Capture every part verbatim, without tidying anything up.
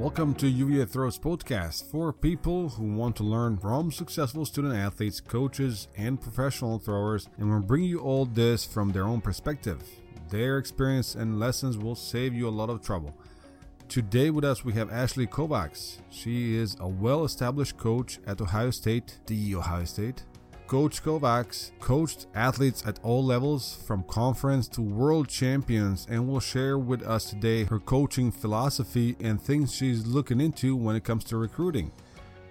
Welcome to U V A Throws Podcast for people who want to learn from successful student athletes, coaches, and professional throwers, and we'll bring you all this from their own perspective. Their experience and lessons will save you a lot of trouble. Today with us we have Ashley Kovacs. She is a well-established coach at Ohio State, the Ohio State. Coach Kovacs coached athletes at all levels, from conference to world champions, and will share with us today her coaching philosophy and things she's looking into when it comes to recruiting.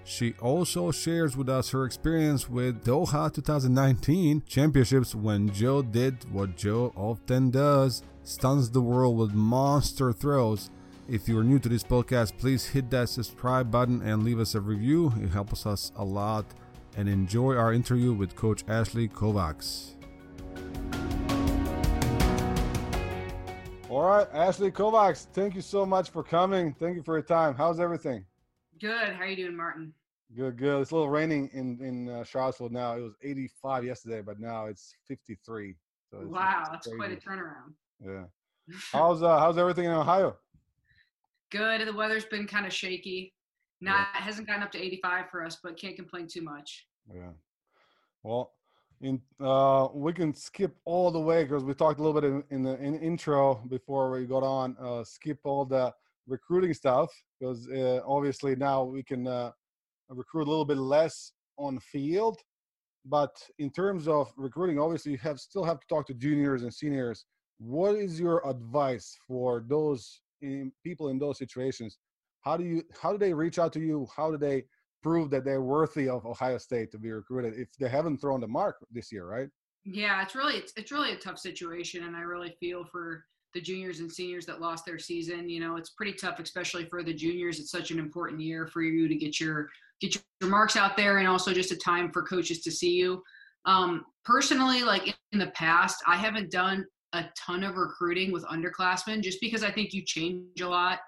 She also shares with us her experience with Doha twenty nineteen championships when Joe did what Joe often does, stuns the world with monster throws. If you're new to this podcast, please hit that subscribe button and leave us a review. It helps us a lot. And enjoy our interview with Coach Ashley Kovacs. All right, Ashley Kovacs, thank you so much for coming. Thank you for your time. How's everything? Good. How are you doing, Martin? Good, good. It's a little raining in, in uh, Charlottesville now. It was eighty-five yesterday, but now it's fifty-three. So it's, wow, it's that's crazy. Quite a turnaround. Yeah. How's uh, how's everything in Ohio? Good. The weather's been kind of shaky. Not yeah. hasn't gotten up to eighty-five for us, but can't complain too much. Yeah. Well, in uh, we can skip all the way because we talked a little bit in, in the in intro before we got on. Uh, skip all the recruiting stuff because uh, obviously now we can uh, recruit a little bit less on field, but in terms of recruiting, obviously you have still have to talk to juniors and seniors. What is your advice for those in, people in those situations? How do you? How do they reach out to you? How do they prove that they're worthy of Ohio State to be recruited if they haven't thrown the mark this year, right? Yeah, it's really it's, it's really a tough situation, and I really feel for the juniors and seniors that lost their season. You know, it's pretty tough, especially for the juniors. It's such an important year for you to get your get your marks out there, and also just a time for coaches to see you. Um, personally, like in the past, I haven't done a ton of recruiting with underclassmen just because I think you change a lot.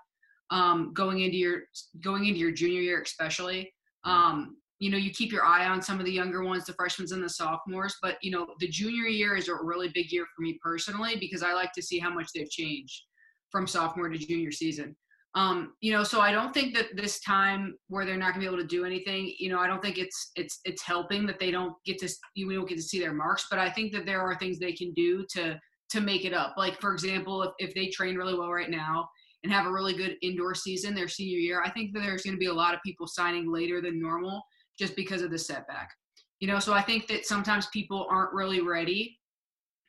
Um, going into your going into your junior year, especially, um, you know, you keep your eye on some of the younger ones, the freshmen and the sophomores. But you know, the junior year is a really big year for me personally because I like to see how much they've changed from sophomore to junior season. Um, you know, so I don't think that this time where they're not going to be able to do anything, you know, I don't think it's it's it's helping that they don't get to you don't get to see their marks. But I think that there are things they can do to to make it up. Like for example, if, if they train really well right now and have a really good indoor season their senior year, I think that there's going to be a lot of people signing later than normal just because of the setback. You know, so I think that sometimes people aren't really ready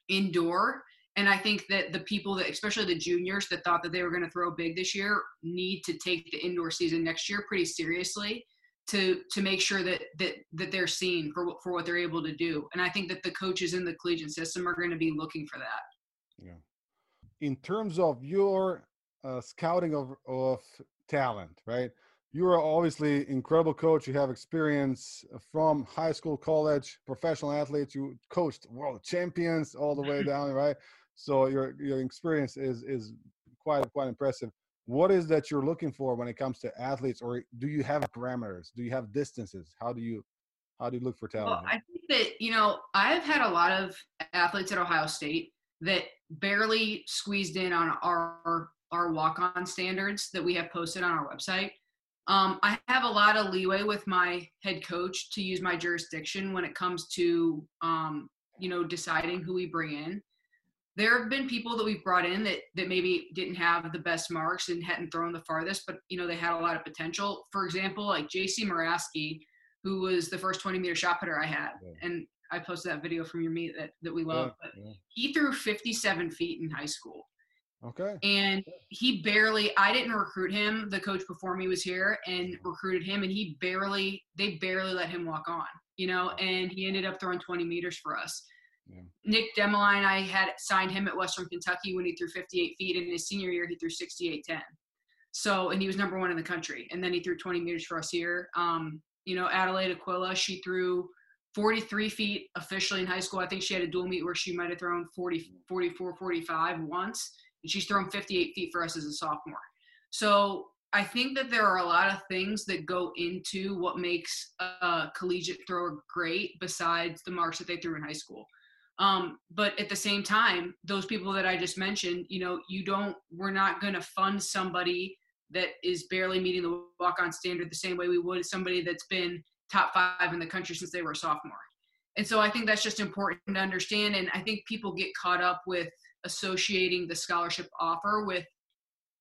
indoor. And I think that the people that, especially the juniors that thought that they were going to throw big this year, need to take the indoor season next year pretty seriously to to make sure that that that they're seen for what, for what they're able to do. And I think that the coaches in the collegiate system are going to be looking for that. Yeah. In terms of your Uh, scouting of, of talent, right? You are obviously incredible coach. You have experience from high school, college, professional athletes. You coached world champions all the way down, right? So your your experience is is quite quite impressive. What is that you're looking for when it comes to athletes, or do you have parameters? Do you have distances? How do you how do you look for talent? Well, I think that you know I've had a lot of athletes at Ohio State that barely squeezed in on our our walk-on standards that we have posted on our website. Um, I have a lot of leeway with my head coach to use my jurisdiction when it comes to, um, you know, deciding who we bring in. There have been people that we've brought in that, that maybe didn't have the best marks and hadn't thrown the farthest, but, you know, they had a lot of potential. For example, like J C Muraski, who was the first twenty-meter shot putter I had. Yeah. And I posted that video from your meet that, that we love. Yeah. But yeah. He threw fifty-seven feet in high school. Okay. And he barely, I didn't recruit him. The coach before me was here and recruited him, and he barely, they barely let him walk on, you know, and he ended up throwing twenty meters for us. Yeah. Nick DeMaline, I had signed him at Western Kentucky when he threw fifty-eight feet. In his senior year, he threw sixty-eight ten. So, and he was number one in the country. And then he threw twenty meters for us here. Um, you know, Adelaide Aquila, she threw forty-three feet officially in high school. I think she had a dual meet where she might have thrown forty, forty-four, forty-five once. And she's thrown fifty-eight feet for us as a sophomore. So I think that there are a lot of things that go into what makes a collegiate thrower great besides the marks that they threw in high school. Um, but at the same time, those people that I just mentioned, you know, you don't, we're not going to fund somebody that is barely meeting the walk-on standard the same way we would somebody that's been top five in the country since they were a sophomore. And so I think that's just important to understand. And I think people get caught up with associating the scholarship offer with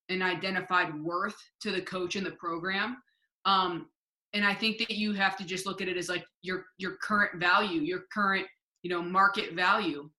an identified worth to the coach and the program. Um, and I think that you have to just look at it as like your, your current value, your current, you know, market value.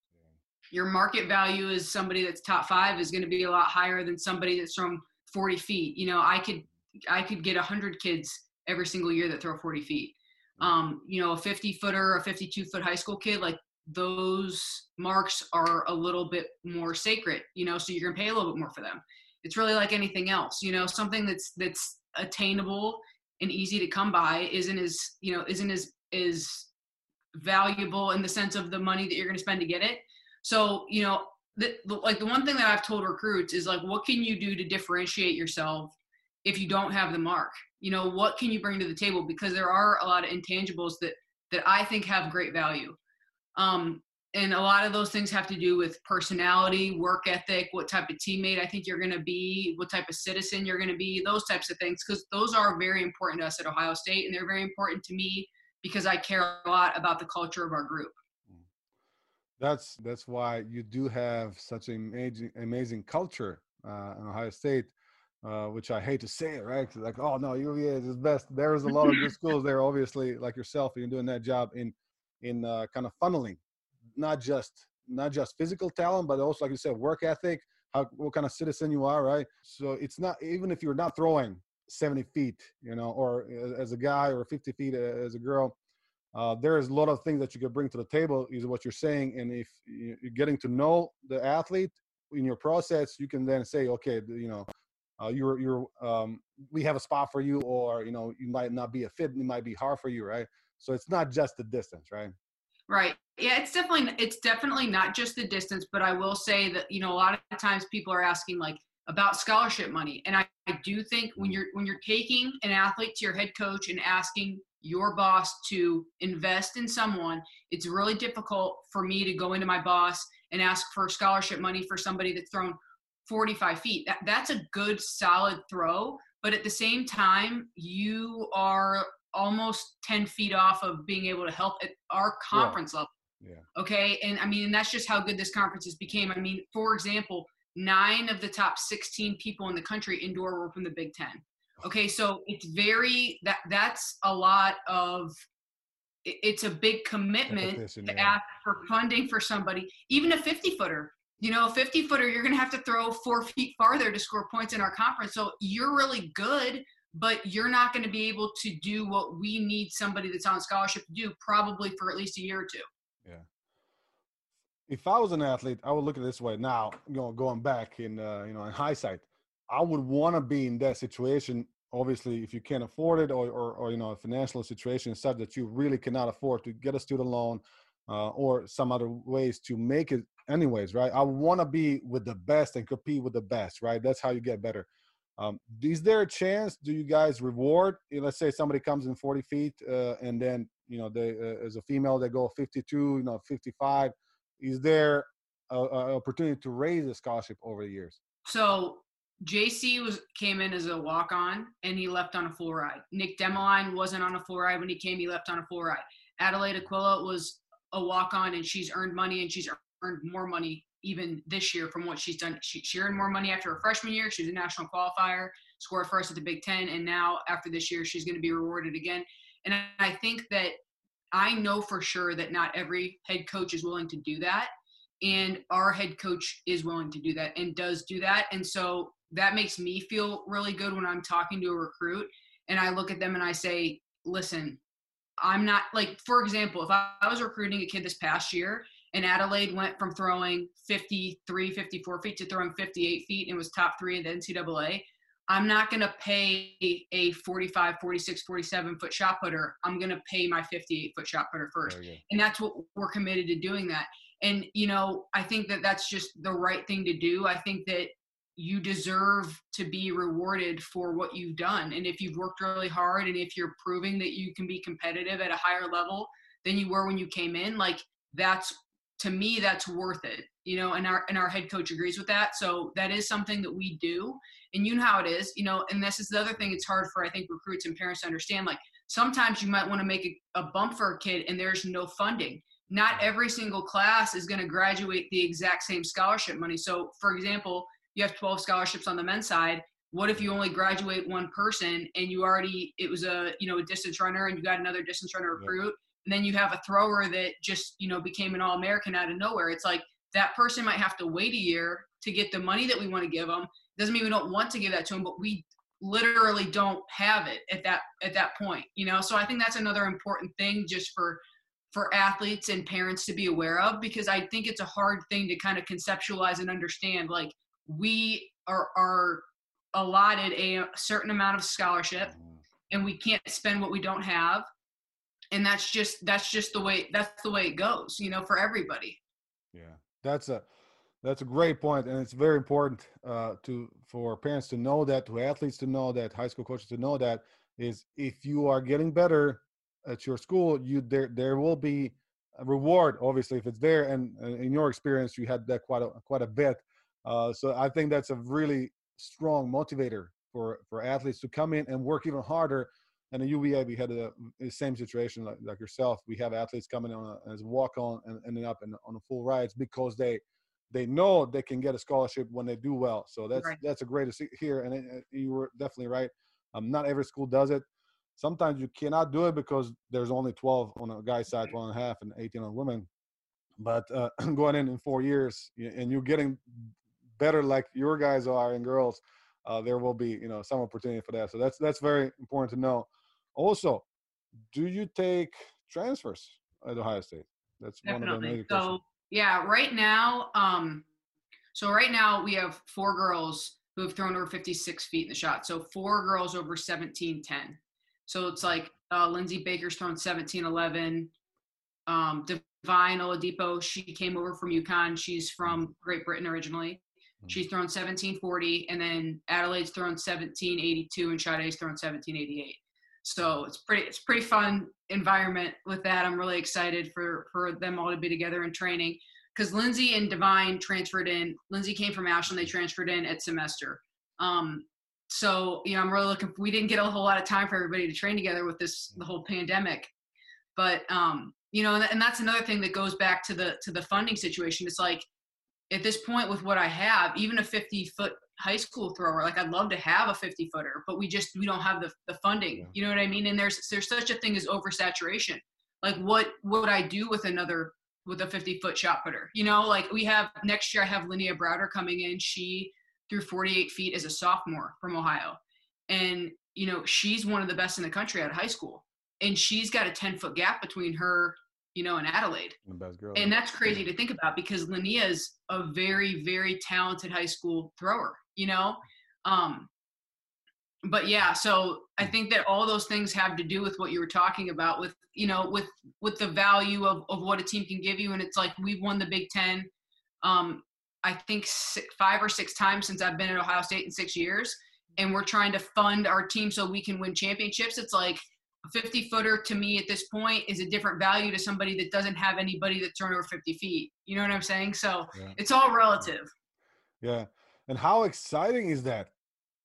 Your market value is somebody that's top five is going to be a lot higher than somebody that's from forty feet. You know, I could, I could get a hundred kids every single year that throw forty feet. Um, you know, a fifty footer, a fifty-two foot high school kid, like those marks are a little bit more sacred, you know, so you're going to pay a little bit more for them. It's really like anything else, you know, something that's, that's attainable and easy to come by isn't as, you know, isn't as, as valuable in the sense of the money that you're going to spend to get it. So, you know, the, the, like the one thing that I've told recruits is like, what can you do to differentiate yourself if you don't have the mark? You know, what can you bring to the table? Because there are a lot of intangibles that, that I think have great value. Um, and a lot of those things have to do with personality, work ethic, what type of teammate I think you're going to be, what type of citizen you're going to be, those types of things. Because those are very important to us at Ohio State, and they're very important to me because I care a lot about the culture of our group. That's that's why you do have such an amazing, amazing culture uh, in Ohio State, uh, which I hate to say it, right? Like, oh, no, U V A is the best. There's a lot of good schools there, obviously, like yourself. You're doing that job in in uh, kind of funneling, not just not just physical talent, but also, like you said, work ethic, how what kind of citizen you are, right? So it's not – even if you're not throwing seventy feet, you know, or as a guy or fifty feet as a girl, Uh, there is a lot of things that you could bring to the table is what you're saying. And if you're getting to know the athlete in your process, you can then say, okay, you know, uh, you're, you're, um, we have a spot for you, or, you know, you might not be a fit. It might be hard for you. Right. So it's not just the distance, right? Right. Yeah. It's definitely, it's definitely not just the distance, but I will say that, you know, a lot of times people are asking like about scholarship money. And I, I do think when you're, when you're taking an athlete to your head coach and asking your boss to invest in someone, it's really difficult for me to go into my boss and ask for scholarship money for somebody that's thrown forty-five feet. That, that's a good solid throw, but at the same time, you are almost ten feet off of being able to help at our conference yeah. level. Yeah. Okay. And I mean, and that's just how good this conference has became. I mean, for example, nine of the top sixteen people in the country indoor were from the Big Ten. Okay, so it's very that that's a lot of it's a big commitment to yeah. ask for funding for somebody, even a fifty footer. You know, a fifty footer, you're gonna have to throw four feet farther to score points in our conference. So you're really good, but you're not gonna be able to do what we need somebody that's on scholarship to do, probably for at least a year or two. Yeah. If I was an athlete, I would look at it this way now, you know, going back in uh, you know, in hindsight. I would want to be in that situation, obviously, if you can't afford it, or, or, or you know, a financial situation such that you really cannot afford to get a student loan uh, or some other ways to make it anyways, right? I want to be with the best and compete with the best, right? That's how you get better. Um, is there a chance, do you guys reward, let's say somebody comes in forty feet uh, and then, you know, they, uh, as a female, they go fifty-two, you know, fifty-five. Is there an opportunity to raise the scholarship over the years? So J C was came in as a walk-on, and he left on a full ride. Nick DeMaline wasn't on a full ride when he came. He left on a full ride. Adelaide Aquila was a walk-on, and she's earned money, and she's earned more money even this year from what she's done. She, she earned more money after her freshman year. She was a national qualifier, scored first at the Big Ten, and now after this year, she's going to be rewarded again. And I think that I know for sure that not every head coach is willing to do that, and our head coach is willing to do that and does do that. And so that makes me feel really good when I'm talking to a recruit and I look at them and I say, listen, I'm not like, for example, if I, I was recruiting a kid this past year and Adelaide went from throwing fifty-three, fifty-four feet to throwing fifty-eight feet and was top three in the N C double A, I'm not going to pay a forty-five, forty-six, forty-seven foot shot putter. I'm going to pay my fifty-eight foot shot putter first. And that's what we're committed to doing that. And, you know, I think that that's just the right thing to do. I think that you deserve to be rewarded for what you've done. And if you've worked really hard and if you're proving that you can be competitive at a higher level than you were when you came in, like that's to me, that's worth it, you know, and our, and our head coach agrees with that. So that is something that we do, and you know how it is, you know, and this is the other thing it's hard for, I think, recruits and parents to understand. Like, sometimes you might want to make a, a bump for a kid and there's no funding. Not every single class is going to graduate the exact same scholarship money. So for example, you have twelve scholarships on the men's side. What if you only graduate one person and you already, it was a, you know, a distance runner, and you got another distance runner recruit. Yep. And then you have a thrower that just, you know, became an All-American out of nowhere. It's like, that person might have to wait a year to get the money that we want to give them. Doesn't mean we don't want to give that to them, but we literally don't have it at that, at that point, you know? So I think that's another important thing just for, for athletes and parents to be aware of, because I think it's a hard thing to kind of conceptualize and understand. Like, we are, are allotted a certain amount of scholarship, and we can't spend what we don't have. And that's just, that's just the way, that's the way it goes, you know, for everybody. Yeah, that's a, that's a great point. And it's very important uh, to, for parents to know that, to athletes to know that, high school coaches to know that, is if you are getting better at your school, you, there, there will be a reward, obviously, if it's there. And, and in your experience, you had that quite a, quite a bit. Uh, so I think that's a really strong motivator for, for athletes to come in and work even harder. And at U V A, we had the same situation like, like yourself. We have athletes coming on a, as a walk-on and ending up in, on a full rides because they they know they can get a scholarship when they do well. So that's right. That's a great to see here. And it, it, you were definitely right. Um, not every school does it. Sometimes you cannot do it because there's only twelve on a guy's side, one and a half, and eighteen on women. But uh, going in in four years and you're getting better like your guys are and girls, uh, there will be, you know, some opportunity for that. So that's that's very important to know. Also, do you take transfers at Ohio State? That's Definitely. One of the major so, questions. Yeah, right now, um, so right now we have four girls who have thrown over fifty-six feet in the shot. So four girls over seventeen ten. So it's like uh, Lindsay Baker's thrown seventeen eleven. Um, Divine Oladipo, she came over from UConn. She's from Great Britain originally. She's thrown seventeen forty, and then Adelaide's thrown seventeen eighty-two, and Shadé's thrown seventeen eighty-eight. So it's pretty, it's pretty fun environment with that. I'm really excited for, for them all to be together in training, because Lindsay and Divine transferred in. Lindsay came from Ashland. They transferred in at semester. Um, so, you know, I'm really looking, we didn't get a whole lot of time for everybody to train together with this, the whole pandemic, but um, you know, and, and that's another thing that goes back to the, to the funding situation. It's like, at this point with what I have, even a fifty foot high school thrower, like I'd love to have a fifty footer, but we just, we don't have the, the funding, yeah. You know what I mean? And there's, there's such a thing as oversaturation. Like what, what would I do with another, with a fifty foot shot putter? You know, like we have next year, I have Linnea Browder coming in. She threw forty-eight feet as a sophomore from Ohio. And, you know, she's one of the best in the country out of high school. And she's got a ten foot gap between her, you know, in Adelaide. Girl. And that's crazy to think about, because Linnea is a very, very talented high school thrower, you know? Um, but yeah, so I think that all those things have to do with what you were talking about with, you know, with, with the value of, of what a team can give you. And it's like, we've won the Big Ten, um, I think six, five or six times since I've been at Ohio State in six years. And we're trying to fund our team so we can win championships. It's like, a fifty footer to me at this point is a different value to somebody that doesn't have anybody that's thrown over fifty feet. You know what I'm saying? So yeah. It's all relative. Yeah. And how exciting is that?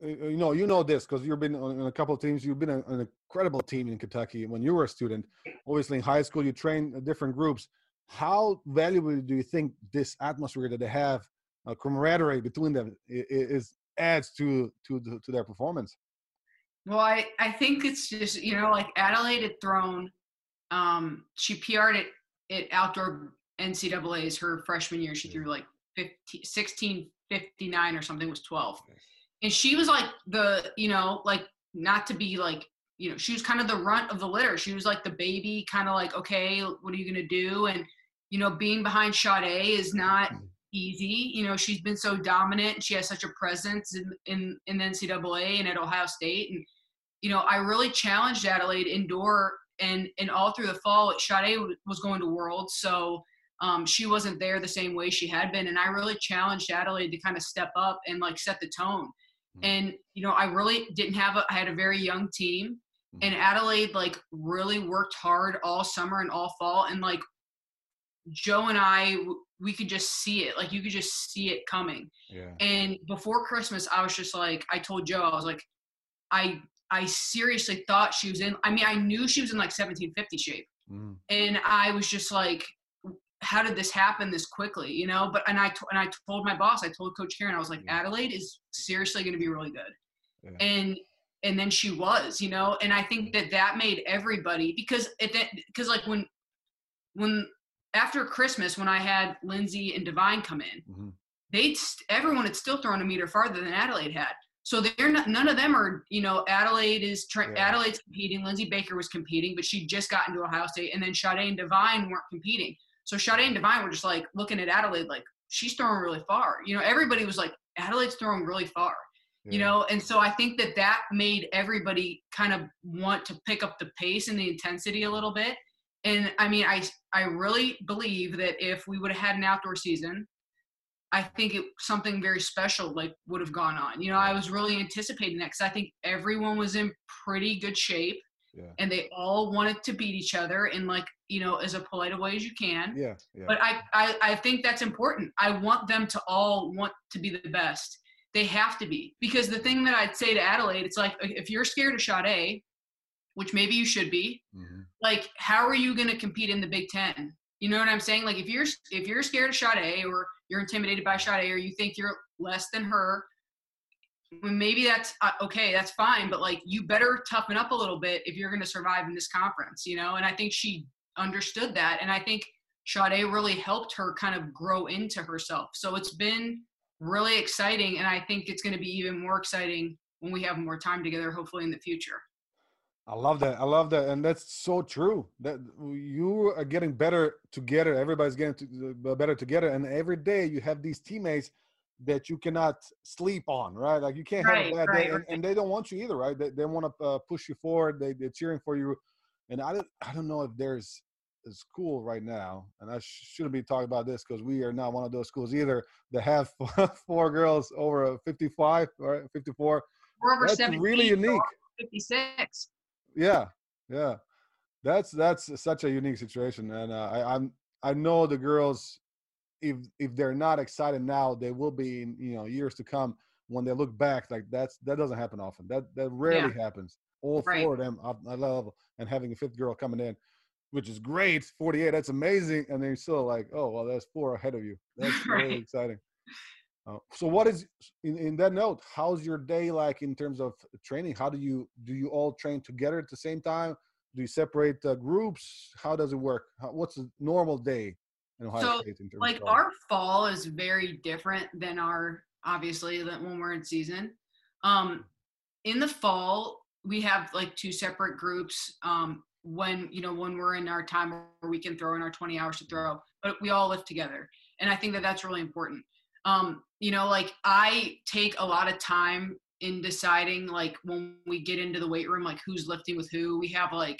You know, you know this because you've been on a couple of teams. You've been an incredible team in Kentucky when you were a student. Obviously in high school, you train different groups. How valuable do you think this atmosphere that they have, a camaraderie between them, is adds to, to, to their performance? Well, I, I think it's just, you know, like Adelaide had thrown, um, she P R'd at, at outdoor N C double A's her freshman year. She threw like fifteen, sixteen fifty-nine or something, was twelve. And she was like the, you know, like not to be like, you know, she was kind of the runt of the litter. She was like the baby, kind of like, okay, what are you going to do? And, you know, being behind Shadé is not easy. You know, she's been so dominant and she has such a presence in, in, in the N C double A and at Ohio State. And, you know, I really challenged Adelaide indoor and, and all through the fall. Shadé was going to Worlds, so um, she wasn't there the same way she had been. And I really challenged Adelaide to kind of step up and, like, set the tone. Mm-hmm. And, you know, I really didn't have a – I had a very young team. Mm-hmm. And Adelaide, like, really worked hard all summer and all fall. And, like, Joe and I, we could just see it. Like, you could just see it coming. Yeah. And before Christmas, I was just like, I told Joe, I was like, I I seriously thought she was in, I mean, I knew she was in like seventeen fifty shape. Mm. And I was just like, how did this happen this quickly, you know? But, and I, and I told my boss, I told Coach Karen, I was like, yeah. Adelaide is seriously going to be really good. Yeah. And, and then she was, you know? And I think that that made everybody, because it, because like when, when, after Christmas, when I had Lindsay and Divine come in, mm-hmm. they everyone had still thrown a meter farther than Adelaide had. So they're not, none of them are, you know, Adelaide is tra- yeah. Adelaide's competing. Lindsay Baker was competing, but she just got into Ohio State, and then Shadé and Divine weren't competing. So Shadé and Divine were just like looking at Adelaide, like, she's throwing really far. You know, everybody was like, Adelaide's throwing really far. Yeah. You know, and so I think that that made everybody kind of want to pick up the pace and the intensity a little bit. And, I mean, I I really believe that if we would have had an outdoor season, I think it, something very special, like, would have gone on. You know, I was really anticipating that because I think everyone was in pretty good shape. Yeah. And they all wanted to beat each other in, like, you know, as a polite way as you can. Yeah, yeah. But I, I, I think that's important. I want them to all want to be the best. They have to be. Because the thing that I'd say to Adelaide, it's like, if you're scared of Shadé, which maybe you should be, mm-hmm. like, how are you going to compete in the Big Ten? You know what I'm saying? Like, if you're if you're scared of Shadé, or you're intimidated by Shadé, or you think you're less than her, maybe that's uh, okay, that's fine. But, like, you better toughen up a little bit if you're going to survive in this conference, you know? And I think she understood that. And I think Shadé really helped her kind of grow into herself. So it's been really exciting. And I think it's going to be even more exciting when we have more time together, hopefully in the future. I love that. I love that. And that's so true, that you are getting better together. Everybody's getting to, better together. And every day you have these teammates that you cannot sleep on, right? Like, you can't right, have a bad right, day. And, right. and they don't want you either, right? They, they want to uh, push you forward. They, they're cheering for you. And I don't, I don't know if there's a school right now, and I shouldn't be talking about this because we are not one of those schools either, that have four girls over fifty-five or fifty-four. We're over that's seventeen, really unique. fifty-six. Yeah, yeah, that's that's such a unique situation, and uh, I, I'm I know the girls, if if they're not excited now, they will be in, you know, years to come when they look back. Like, that's that doesn't happen often. That that rarely yeah. happens. All right. four of them at that level, and having a fifth girl coming in, which is great. forty-eight, that's amazing, and they're still like, oh well, there's four ahead of you. That's right. Really exciting. Uh, so what is in, in that note, how's your day like in terms of training? How do you do you all train together at the same time? Do you separate uh, groups? How does it work? How, what's a normal day in Ohio so, State in terms like of our fall is very different than our obviously than when we're in season. Um, in the fall we have like two separate groups. Um, when you know when we're in our time where we can throw in our twenty hours to throw, but we all lift together, and I think that that's really important. Um, you know, like I take a lot of time in deciding, like when we get into the weight room, like who's lifting with who. We have like,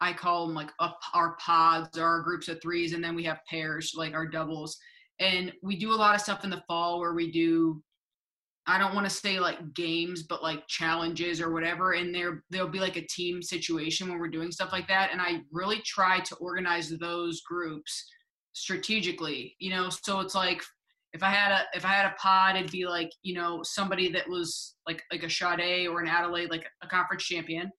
I call them like up our pods, our groups of threes, and then we have pairs, like our doubles. And we do a lot of stuff in the fall where we do, I don't want to say like games, but like challenges or whatever. And there, there'll be like a team situation when we're doing stuff like that. And I really try to organize those groups strategically, you know, so it's like, If I had a if I had a pod, it'd be like, you know, somebody that was like like a Shadé or an Adelaide, like a conference champion,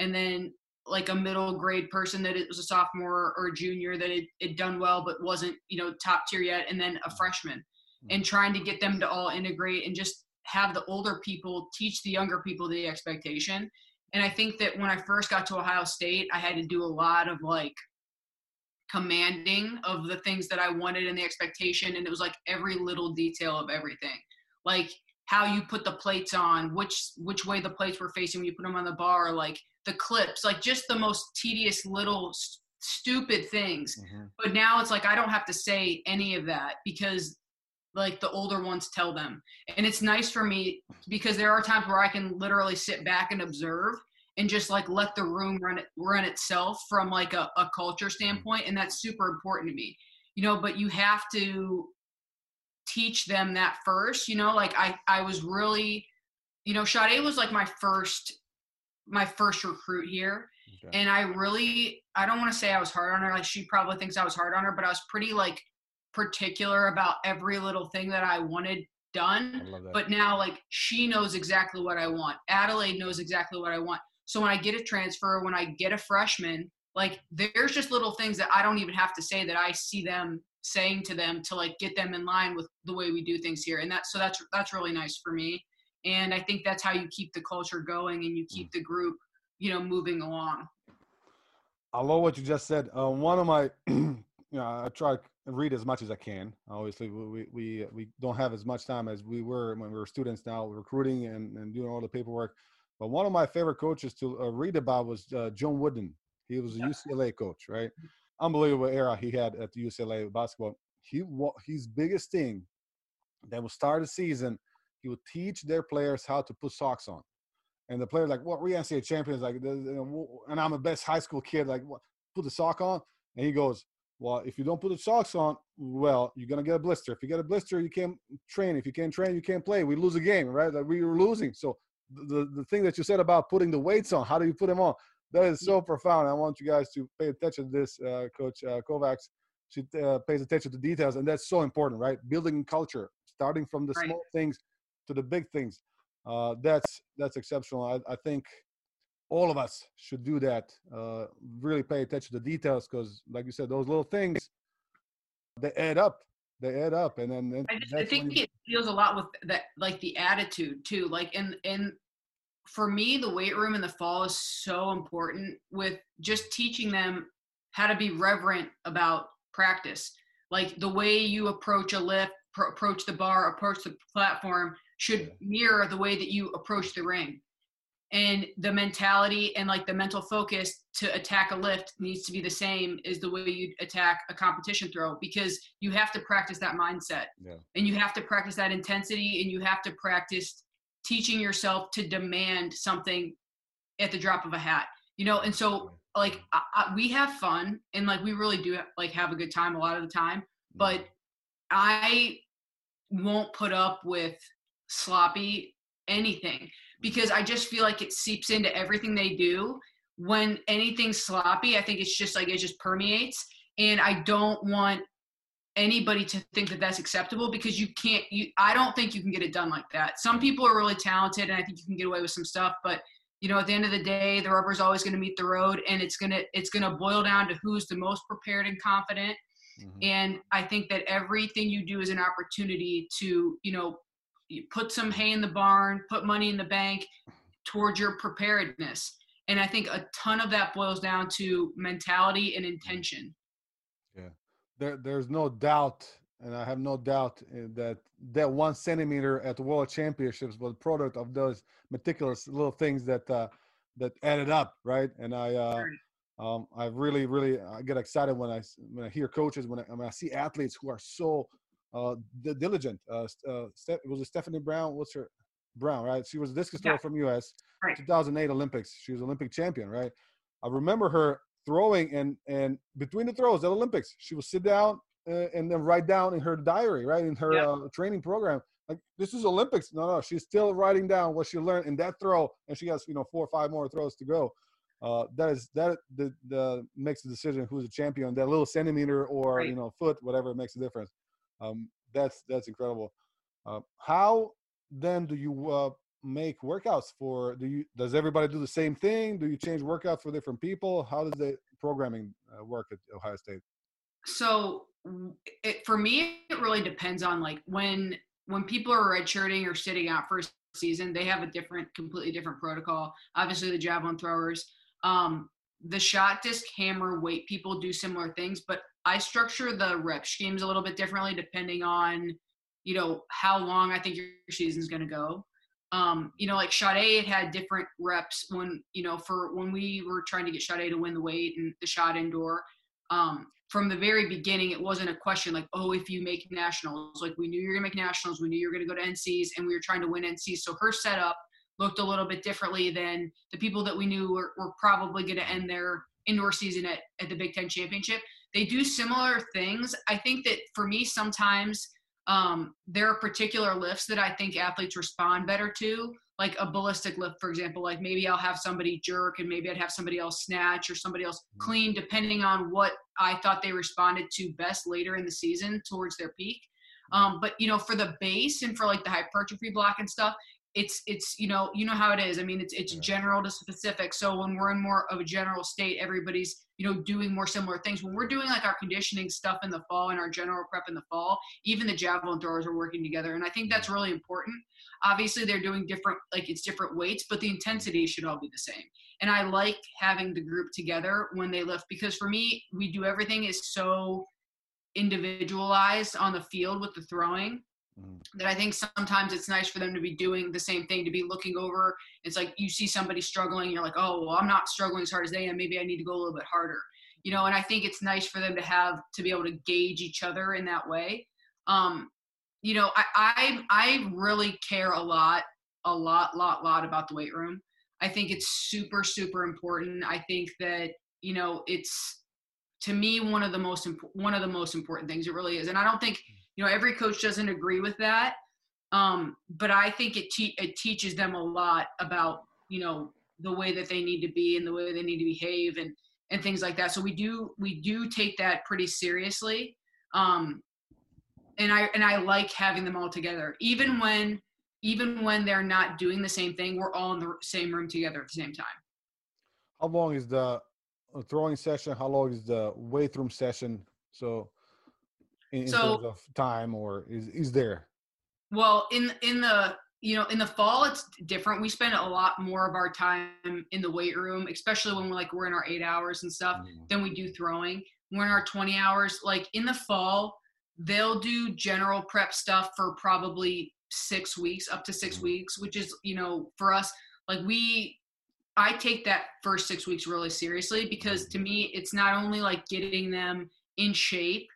and then like a middle grade person that it was a sophomore or a junior that had done well but wasn't, you know, top tier yet, and then a freshman, and trying to get them to all integrate and just have the older people teach the younger people the expectation. And I think that when I first got to Ohio State, I had to do a lot of like commanding of the things that I wanted and the expectation, and it was like every little detail of everything, like how you put the plates on, which which way the plates were facing when you put them on the bar, like the clips, like just the most tedious little st- stupid things. Mm-hmm. But now it's like I don't have to say any of that because like the older ones tell them, and it's nice for me because there are times where I can literally sit back and observe and just like let the room run, run itself from like a, a culture standpoint. And that's super important to me, you know, but you have to teach them that first, you know, like I, I was really, you know, Shadé was like my first, my first recruit here. Okay. And I really, I don't want to say I was hard on her. Like, she probably thinks I was hard on her, but I was pretty, like, particular about every little thing that I wanted done. I love that. But now, like, she knows exactly what I want. Adelaide knows exactly what I want. So when I get a transfer, when I get a freshman, like, there's just little things that I don't even have to say that I see them saying to them to, like, get them in line with the way we do things here. And that's, so that's, that's really nice for me. And I think that's how you keep the culture going and you keep the group, you know, moving along. I love what you just said. Uh, one of my, you know, I try to read as much as I can. Obviously, we we we don't have as much time as we were when we were students now, recruiting and, and doing all the paperwork. But one of my favorite coaches to uh, read about was uh, John Wooden. He was a U C L A coach, right? Unbelievable era he had at the U C L A basketball. He his biggest thing that would start a season, he would teach their players how to put socks on. And the players like, what, well, we N C A A champions, like, and I'm the best high school kid, like, what, put the sock on? And he goes, well, if you don't put the socks on, well, you're going to get a blister. If you get a blister, you can't train. If you can't train, you can't play. We lose a game, right? Like, we were losing. So the, the thing that you said about putting the weights on, how do you put them on? That is so profound. I want you guys to pay attention to this, uh, Coach uh, Kovacs. She uh, pays attention to details, and that's so important, right? Building culture, starting from the small things to the big things. Uh, that's that's exceptional. I, I think all of us should do that. Uh, really pay attention to details because, like you said, those little things, they add up. They add up, and then and I, just, I think it deals a lot with that, like the attitude too. Like in in. For me, the weight room in the fall is so important with just teaching them how to be reverent about practice. Like the way you approach a lift, pro- approach the bar, approach the platform should mirror the way that you approach the ring. And the mentality and like the mental focus to attack a lift needs to be the same as the way you attack a competition throw, because you have to practice that mindset. Yeah. And you have to practice that intensity, and you have to practice teaching yourself to demand something at the drop of a hat, you know? And so like I, I, we have fun and like, we really do have, like have a good time a lot of the time, but I won't put up with sloppy anything because I just feel like it seeps into everything they do. When anything's sloppy, I think it's just like, it just permeates. And I don't want anybody to think that that's acceptable because you can't, you, I don't think you can get it done like that. Some people are really talented and I think you can get away with some stuff, but you know, at the end of the day, the rubber is always going to meet the road, and it's going to, it's going to boil down to who's the most prepared and confident. Mm-hmm. And I think that everything you do is an opportunity to, you know, put some hay in the barn, put money in the bank towards your preparedness. And I think a ton of that boils down to mentality and intention. Yeah. There, there's no doubt, and I have no doubt that that one centimeter at the World Championships was a product of those meticulous little things that uh, that added up, right? And I, uh, um, I really, really, I get excited when I when I hear coaches, when I, when I see athletes who are so uh, diligent. Uh, uh, Steph, was it Stephanie Brown? What's her Brown? Right? She was a discus thrower yeah. from U S Right. two thousand eight Olympics. She was Olympic champion, right? I remember her throwing, and and between the throws at Olympics, she would sit down uh, and then write down in her diary, right, in her yeah. uh, training program, like, this is Olympics. No, no, she's still writing down what she learned in that throw, and she has, you know, four or five more throws to go. Uh, that is that the, the makes the decision who's a champion. That little centimeter or right. you know foot, whatever, makes a difference. Um, that's that's incredible. Uh, how then do you uh, make workouts for do you does everybody do the same thing? Do you change workouts for different people? How does the programming uh, work at Ohio State? So it, for me, it really depends on like when when people are redshirting or sitting out for a season, they have a different completely different protocol. Obviously the javelin throwers, um the shot disc, hammer, weight people do similar things, but I structure the rep schemes a little bit differently depending on, you know, how long I think your season's going to go. Um, you know, like Shadé, it had different reps when, you know, for when we were trying to get Shadé to win the weight and the shot indoor, um, from the very beginning, it wasn't a question like, oh, if you make nationals, like we knew you were gonna make nationals, we knew you were gonna go to N Cs, and we were trying to win N Cs. So her setup looked a little bit differently than the people that we knew were, were probably gonna end their indoor season at, at the Big Ten championship. They do similar things. I think that for me, sometimes Um, there are particular lifts that I think athletes respond better to. like a ballistic lift, for example. Like maybe I'll have somebody jerk and maybe I'd have somebody else snatch or somebody else clean, depending on what I thought they responded to best later in the season towards their peak. Um, but, you know, for the base and for like the hypertrophy block and stuff, it's, it's, you know, you know how it is. I mean, it's, it's yeah. general to specific. So when we're in more of a general state, everybody's, you know, doing more similar things. When we're doing like our conditioning stuff in the fall and our general prep in the fall, even the javelin throwers are working together. And I think that's really important. Obviously they're doing different, like it's different weights, but the intensity should all be the same. And I like having the group together when they lift, because for me, we do everything is so individualized on the field with the throwing that I think sometimes it's nice for them to be doing the same thing, to be looking over. It's like you see somebody struggling, you're like, oh, well, I'm not struggling as hard as they am. Maybe I need to go a little bit harder, you know? And I think it's nice for them to have, to be able to gauge each other in that way. Um, you know, I, I, I really care a lot, a lot, lot, lot about the weight room. I think it's super, super important. I think that, you know, it's, to me, one of the most, imp- one of the most important things. It really is. And I don't think, you know, every coach doesn't agree with that. Um, but I think it te- it teaches them a lot about, you know, the way that they need to be and the way they need to behave and, and things like that. So we do, we do take that pretty seriously. Um, and I, and I like having them all together, even when, even when they're not doing the same thing, we're all in the same room together at the same time. How long is the throwing session? How long is the weight room session? So in, in so, terms of time, or is, is there? Well, in, in the, you know, in the fall, it's different. We spend a lot more of our time in the weight room, especially when we're like, we're in our eight hours and stuff, mm-hmm. than we do throwing. We're in our twenty hours. Like in the fall, they'll do general prep stuff for probably six weeks, up to six mm-hmm. weeks, which is, you know, for us, like we, I take that first six weeks really seriously, because to me, it's not only like getting them in shape,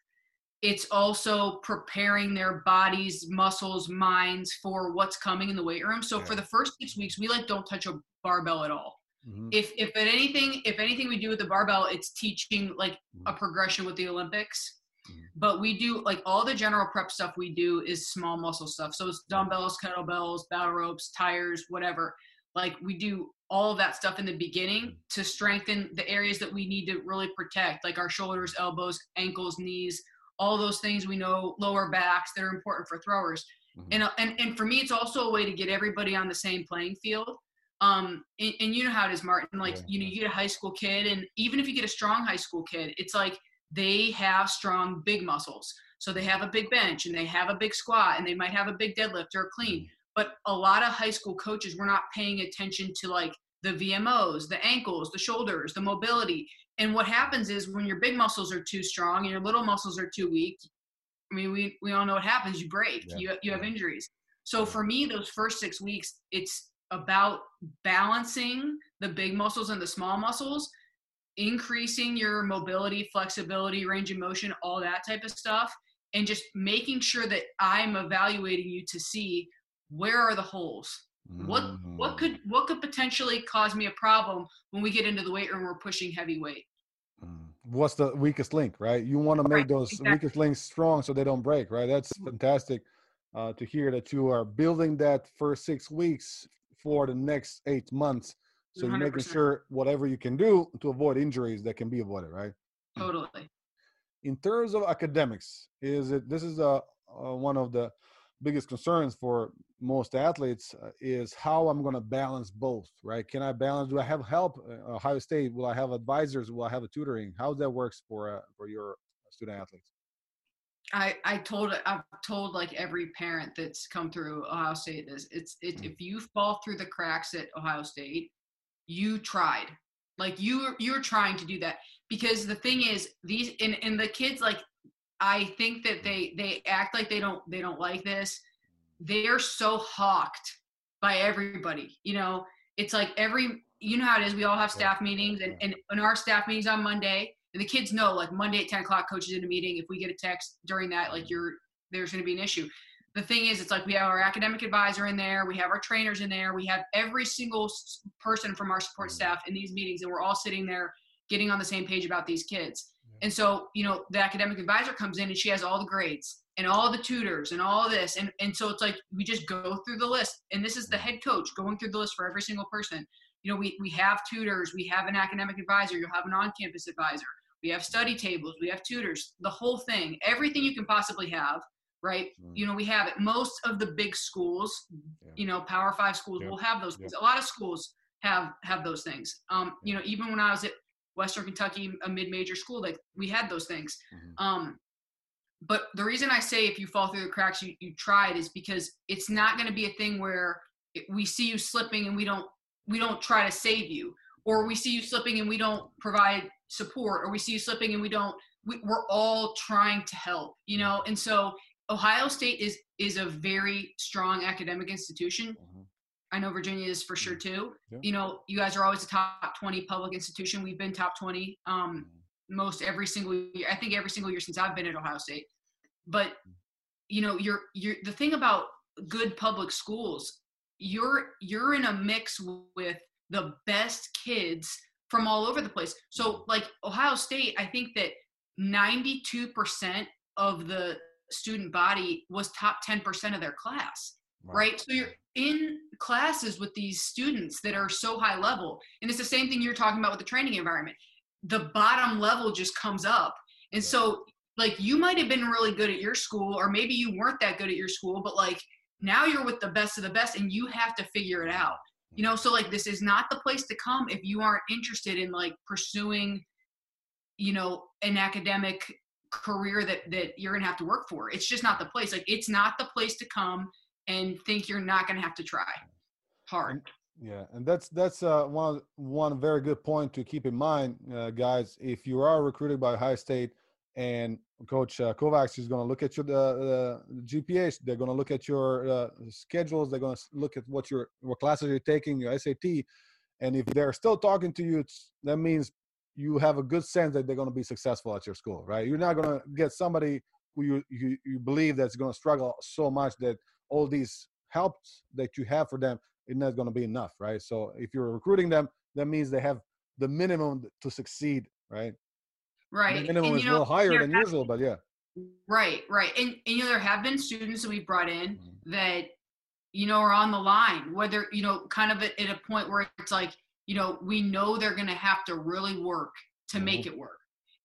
it's also preparing their bodies, muscles, minds for what's coming in the weight room. So yeah. for the first six weeks, we like don't touch a barbell at all. Mm-hmm. If if anything, if anything we do with the barbell, it's teaching like mm-hmm. a progression with the Olympics. Mm-hmm. But we do like all the general prep stuff we do is small muscle stuff. So it's dumbbells, kettlebells, battle ropes, tires, whatever. Like we do all of that stuff in the beginning to strengthen the areas that we need to really protect, like our shoulders, elbows, ankles, knees, all those things we know, lower backs, that are important for throwers. Mm-hmm. And, and and for me, it's also a way to get everybody on the same playing field. Um, and, and you know how it is, Martin, like, yeah. you know, you get a high school kid, and even if you get a strong high school kid, it's like they have strong big muscles. So they have a big bench and they have a big squat and they might have a big deadlift or a clean. But a lot of high school coaches were not paying attention to like the V M Os, the ankles, the shoulders, the mobility. And what happens is when your big muscles are too strong and your little muscles are too weak, I mean, we, we all know what happens. You break, yeah. you, you yeah. have injuries. So yeah. for me, those first six weeks, it's about balancing the big muscles and the small muscles, increasing your mobility, flexibility, range of motion, all that type of stuff. And just making sure that I'm evaluating you to see, where are the holes? What mm-hmm. what could what could potentially cause me a problem when we get into the weight room? We're pushing heavy weight. What's the weakest link, right? You want to make right. those exactly. weakest links strong so they don't break, right? That's fantastic uh, to hear that you are building that for six weeks for the next eight months. So one hundred percent. You're making sure whatever you can do to avoid injuries that can be avoided, right? Totally. In terms of academics, is it this is a, a one of the biggest concerns for most athletes uh, is how I'm going to balance both, right? Can I balance? Do I have help? Uh, Ohio State, will I have advisors? Will I have a tutoring? How that works for uh, for your student athletes? I I told I've told like every parent that's come through Ohio State this. It's it mm. if you fall through the cracks at Ohio State, you tried. Like you you're trying to do that, because the thing is these and and the kids like. I think that they, they act like they don't, they don't like this. They're so hawked by everybody. You know, it's like every, you know how it is. We all have staff meetings and, and, and our staff meetings on Monday, and the kids know like Monday at ten o'clock, coach is in a meeting. If we get a text during that, like you're, there's going to be an issue. The thing is, it's like, we have our academic advisor in there. We have our trainers in there. We have every single person from our support staff in these meetings, and we're all sitting there getting on the same page about these kids. And so, you know, the academic advisor comes in and she has all the grades and all the tutors and all this. And, and so it's like, we just go through the list, and this is the head coach going through the list for every single person. You know, we, we have tutors, we have an academic advisor, you'll have an on-campus advisor, we have study tables, we have tutors, the whole thing, everything you can possibly have, right? Mm. You know, we have it. Most of the big schools, yeah. you know, Power Five schools yeah. will have those things. Yeah. A lot of schools have, have those things. Um, yeah. You know, even when I was at Western Kentucky, a mid-major school, like we had those things. Mm-hmm. Um, but the reason I say if you fall through the cracks, you, you try it, is because it's not going to be a thing where it, we see you slipping and we don't, we don't try to save you, or we see you slipping and we don't provide support, or we see you slipping and we don't, we, we're all trying to help, you know? And so Ohio State is, is a very strong academic institution. Mm-hmm. I know Virginia is for sure too. Yeah. You know, you guys are always a top twenty public institution. We've been top twenty um, most every single year. I think every single year since I've been at Ohio State. But, you know, you're you're the thing about good public schools, you're you're in a mix with the best kids from all over the place. So like Ohio State, I think that ninety-two percent of the student body was top ten percent of their class. Wow. Right? So you're in classes with these students that are so high level. And it's the same thing you're talking about with the training environment. The bottom level just comes up. And yeah. so like you might've been really good at your school, or maybe you weren't that good at your school, but like now you're with the best of the best and you have to figure it out. You know, so like this is not the place to come if you aren't interested in like pursuing, you know, an academic career that, that you're going to have to work for. It's just not the place. Like it's not the place to come and think you're not going to have to try hard. Yeah. And that's, that's uh, one, one very good point to keep in mind, uh, guys. If you are recruited by Ohio State and Coach uh, Kovacs is going to look at your uh, G P As, they're going to look at your uh, schedules, they're going to look at what your, what classes you're taking, your S A T. And if they're still talking to you, it's, that means you have a good sense that they're going to be successful at your school, right? You're not going to get somebody who you, you, you believe that's going to struggle so much that all these helps that you have for them is not going to be enough, right? So if you're recruiting them, that means they have the minimum to succeed, right? Right. The minimum and, is know, a little higher than have, usual, but yeah. Right, right. And, and, you know, there have been students that we've brought in mm-hmm. that, you know, are on the line, whether, you know, kind of at, at a point where it's like, you know, we know they're going to have to really work to mm-hmm. make it work.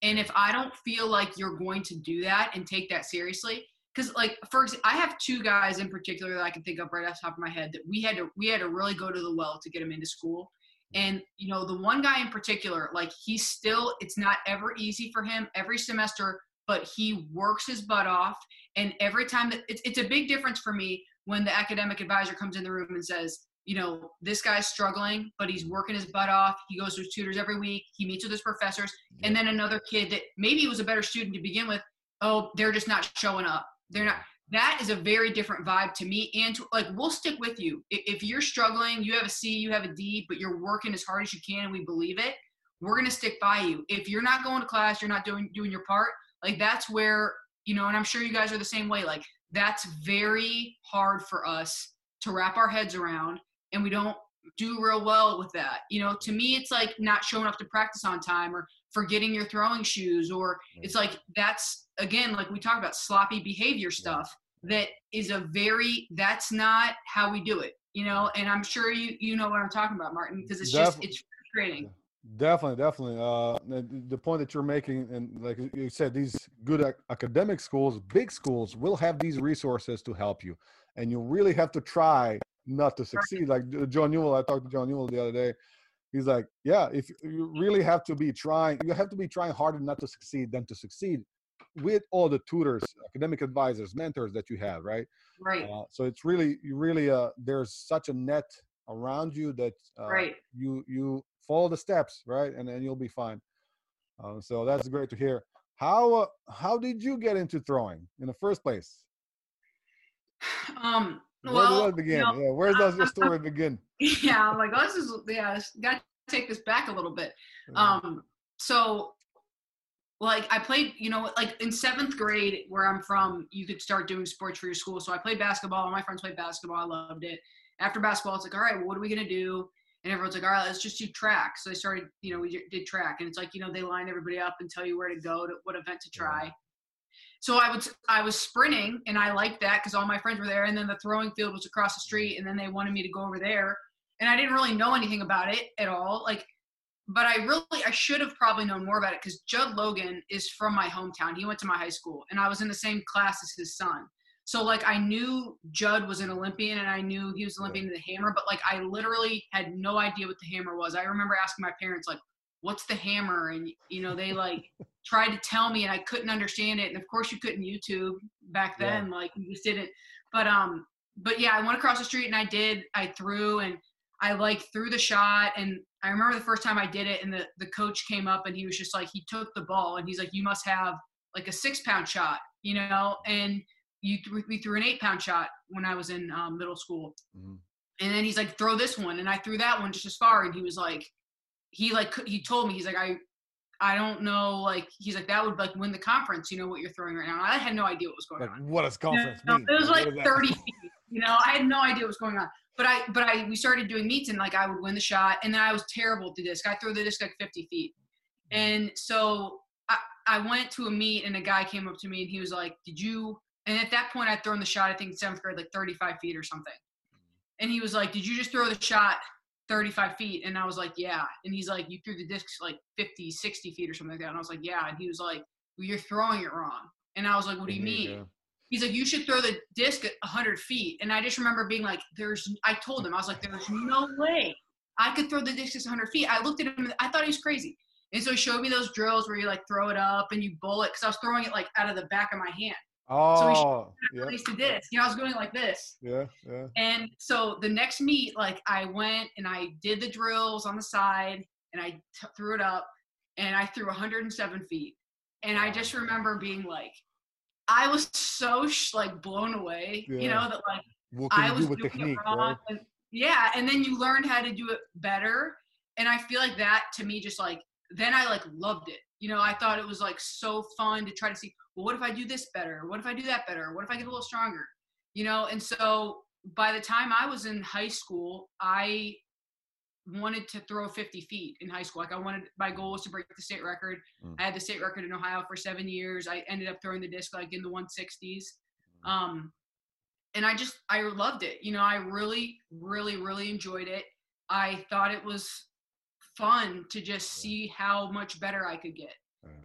And if I don't feel like you're going to do that and take that seriously, because like for example, I have two guys in particular that I can think of right off the top of my head that we had to we had to really go to the well to get them into school. And you know, the one guy in particular, like he's still, it's not ever easy for him every semester, but he works his butt off. And every time that it's, it's a big difference for me when the academic advisor comes in the room and says, you know, this guy's struggling, but he's working his butt off. He goes to his tutors every week. He meets with his professors. And then another kid that maybe was a better student to begin with, oh, they're just not showing up. They're not. That is a very different vibe to me. And to, like, we'll stick with you. If, if you're struggling, you have a C, you have a D, but you're working as hard as you can and we believe it, we're going to stick by you. If you're not going to class, you're not doing doing your part, like that's where, you know, and I'm sure you guys are the same way, like that's very hard for us to wrap our heads around, and we don't do real well with that. You know, to me, it's like not showing up to practice on time, or forgetting your throwing shoes, or it's like, that's again, like we talked about, sloppy behavior stuff. Yeah. That is a very, that's not how we do it, you know? And I'm sure you, you know what I'm talking about, Martin, because it's Def- just, it's frustrating. Definitely. Definitely. Uh, the, the point that you're making, and like you said, these good ac- academic schools, big schools will have these resources to help you. And you really have to try not to succeed. Like John Newell, I talked to John Newell the other day. He's like, yeah, if you really have to be trying, you have to be trying harder not to succeed than to succeed with all the tutors, academic advisors, mentors that you have, right? Right. Uh, so it's really, you really, uh, there's such a net around you that uh, right. you you follow the steps, right? And then you'll be fine. Uh, so that's great to hear. How uh, how did you get into throwing in the first place? Um. Where well, does it begin? You know, yeah, where does your story begin? Yeah, I'm like, oh, this is, yeah, gotta take this back a little bit. Um, so, like, I played, you know, like in seventh grade where I'm from, you could start doing sports for your school. So I played basketball. All my friends played basketball. I loved it. After basketball, it's like, all right, well, what are we gonna do? And everyone's like, all right, let's just do track. So I started, you know, we did track. And it's like, you know, they line everybody up and tell you where to go, to what event to try. Yeah. So I would, I was sprinting, and I liked that because all my friends were there. And then the throwing field was across the street, and then they wanted me to go over there. And I didn't really know anything about it at all. Like, but I really, I should have probably known more about it because Judd Logan is from my hometown. He went to my high school, and I was in the same class as his son. So, like, I knew Judd was an Olympian, and I knew he was Olympian in the hammer, but, like, I literally had no idea what the hammer was. I remember asking my parents, like, what's the hammer? And, you know, they, like, tried to tell me, and I couldn't understand it. And, of course, you couldn't YouTube back then. Yeah. Like, you just didn't. But, um, but, yeah, I went across the street, and I did. I threw, and I, like, threw the shot. And I remember the first time I did it, and the, the coach came up, and he was just like, he took the ball, and he's like, you must have, like, a six-pound shot, you know? And – You th- we threw an eight pound shot when I was in um, middle school. Mm-hmm. And then he's like, throw this one. And I threw that one just as far. And he was like, he like, he told me, he's like, I, I don't know. Like, he's like, that would like win the conference. You know what you're throwing right now. And I had no idea what was going like, on. What is conference? You know, it was like thirty feet. You know, I had no idea what was going on, but I, but I, we started doing meets, and like, I would win the shot. And then I was terrible at the disc. I threw the disc like fifty feet. And so I, I went to a meet, and a guy came up to me, and he was like, did you, and at that point, I'd thrown the shot, I think, in seventh grade, like thirty-five feet or something. And he was like, did you just throw the shot thirty-five feet? And I was like, yeah. And he's like, you threw the disc like fifty, sixty feet or something like that. And I was like, yeah. And he was like, well, you're throwing it wrong. And I was like, what do you mean? Yeah. He's like, you should throw the disc at one hundred feet. And I just remember being like, there's, I told him, I was like, there's no way I could throw the disc at one hundred feet. I looked at him, and I thought he was crazy. And so he showed me those drills where you like throw it up and you bowl it, because I was throwing it like out of the back of my hand. Oh, so we yeah. This. You know, I was going like this. Yeah, yeah. And so the next meet, like, I went and I did the drills on the side, and I t- threw it up, and I threw one hundred seven feet. And I just remember being like, I was so sh- like blown away, yeah. You know, that like what I was do doing technique, it wrong. Right? And, yeah, and then you learn how to do it better. And I feel like that to me just like then I like loved it. You know, I thought it was like so fun to try to see, well, what if I do this better? What if I do that better? What if I get a little stronger? You know, and so by the time I was in high school, I wanted to throw fifty feet in high school. Like I wanted, my goal was to break the state record. Mm. I had the state record in Ohio for seven years. I ended up throwing the disc like in the one sixties. Mm. Um, and I just, I loved it. You know, I really, really, really enjoyed it. I thought it was fun to just see how much better I could get.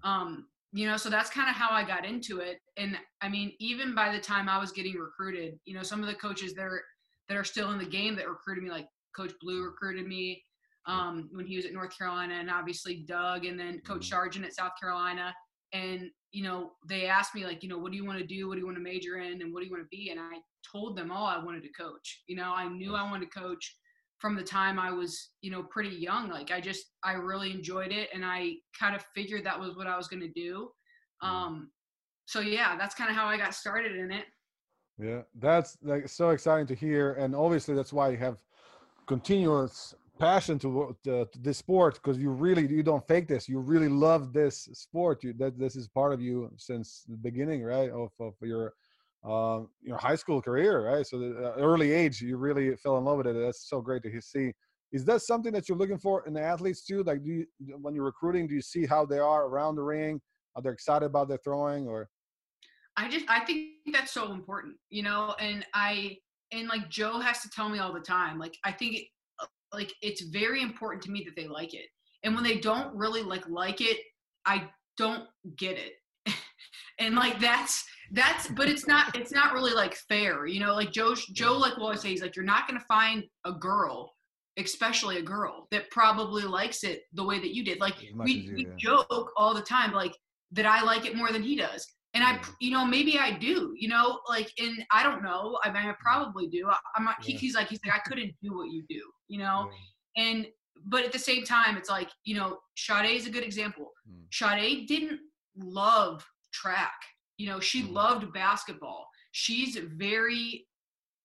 Um, you know, so that's kind of how I got into it. And I mean, even by the time I was getting recruited, you know, some of the coaches that are, that are still in the game that recruited me, like Coach Blue recruited me um, when he was at North Carolina, and obviously Doug, and then Coach Sargent at South Carolina. And, you know, they asked me like, you know, what do you want to do? What do you want to major in? And what do you want to be? And I told them all I wanted to coach. You know, I knew I wanted to coach from the time I was, you know, pretty young. Like I just, I really enjoyed it. And I kind of figured that was what I was going to do. Um, so yeah, that's kind of how I got started in it. Yeah. That's like so exciting to hear. And obviously that's why you have continuous passion to, to, to this sport. Cause you really, you don't fake this. You really love this sport. You, that this is part of you since the beginning, right? Of, of your, Um, your high school career, right? So the uh, early age, you really fell in love with it. That's so great to see. Is that something that you're looking for in the athletes too? Like, do you, when you're recruiting, do you see how they are around the ring? Are they excited about their throwing? Or I just, I think that's so important, you know. And I, and like Joe has to tell me all the time. Like, I think, it, like it's very important to me that they like it. And when they don't really like like it, I don't get it. And like that's that's but it's not it's not really like fair, you know. Like Joe Joe like will always say, he's like, you're not gonna find a girl, especially a girl, that probably likes it the way that you did. Like we, you, we yeah. joke all the time, like that I like it more than he does. And yeah. I you know, maybe I do, you know, like and I don't know. I mean I probably do. I, I'm not yeah. he, he's like he's like I couldn't do what you do, you know? Yeah. And but at the same time it's like, you know, Shadé is a good example. Mm. Shadé didn't love track, you know, she mm-hmm. loved basketball. She's very,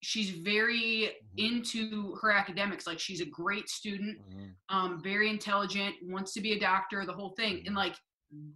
she's very mm-hmm. into her academics. Like she's a great student, mm-hmm. um, very intelligent, wants to be a doctor, the whole thing. Mm-hmm. And like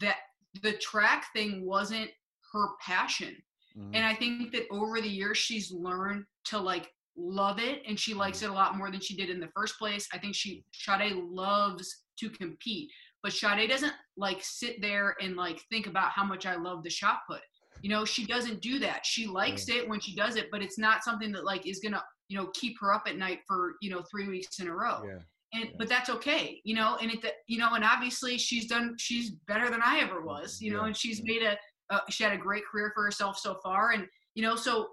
that, the track thing wasn't her passion. Mm-hmm. And I think that over the years she's learned to like love it, and she likes it a lot more than she did in the first place. I think she Shadé loves to compete, but Shadé doesn't like sit there and like think about how much I love the shot put. You know, she doesn't do that. She likes it when she does it, but it's not something that like is gonna, you know, keep her up at night for, you know, three weeks in a row. Yeah. And yeah. But that's okay, you know. And it, you know, and obviously she's done. She's better than I ever was, you know. Yeah. And she's yeah. made a. Uh, she had a great career for herself so far, and you know, so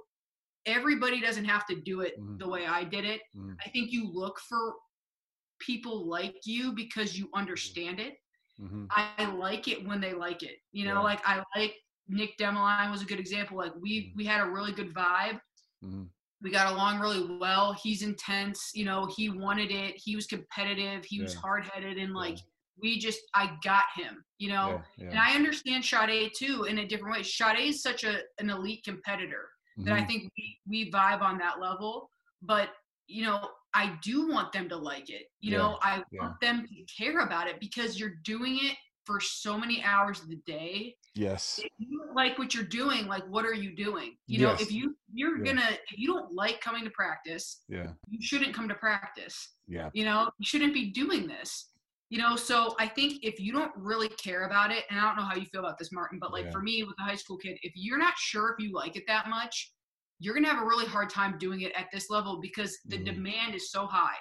everybody doesn't have to do it mm. the way I did it. Mm. I think you look for people like you because you understand it. Mm-hmm. I like it when they like it, you know. Yeah. Like I like Nick DeMaline was a good example. Like we mm. we had a really good vibe. Mm. We got along really well. He's intense. You know, he wanted it. He was competitive. He yeah. was hard-headed. And, like, yeah. we just – I got him, you know. Yeah, yeah. And I understand Shadé, too, in a different way. Shadé is such a, an elite competitor mm-hmm. that I think we, we vibe on that level. But, you know, I do want them to like it. You yeah, know, I yeah. want them to care about it because you're doing it for so many hours of the day. Yes. If you don't like what you're doing, like what are you doing? You yes. know, if you you're yeah. gonna if you don't like coming to practice, yeah, you shouldn't come to practice. Yeah. You know, you shouldn't be doing this. You know, so I think if you don't really care about it, and I don't know how you feel about this, Martin, but like yeah. for me with a high school kid, if you're not sure if you like it that much, you're gonna have a really hard time doing it at this level because the mm. demand is so high.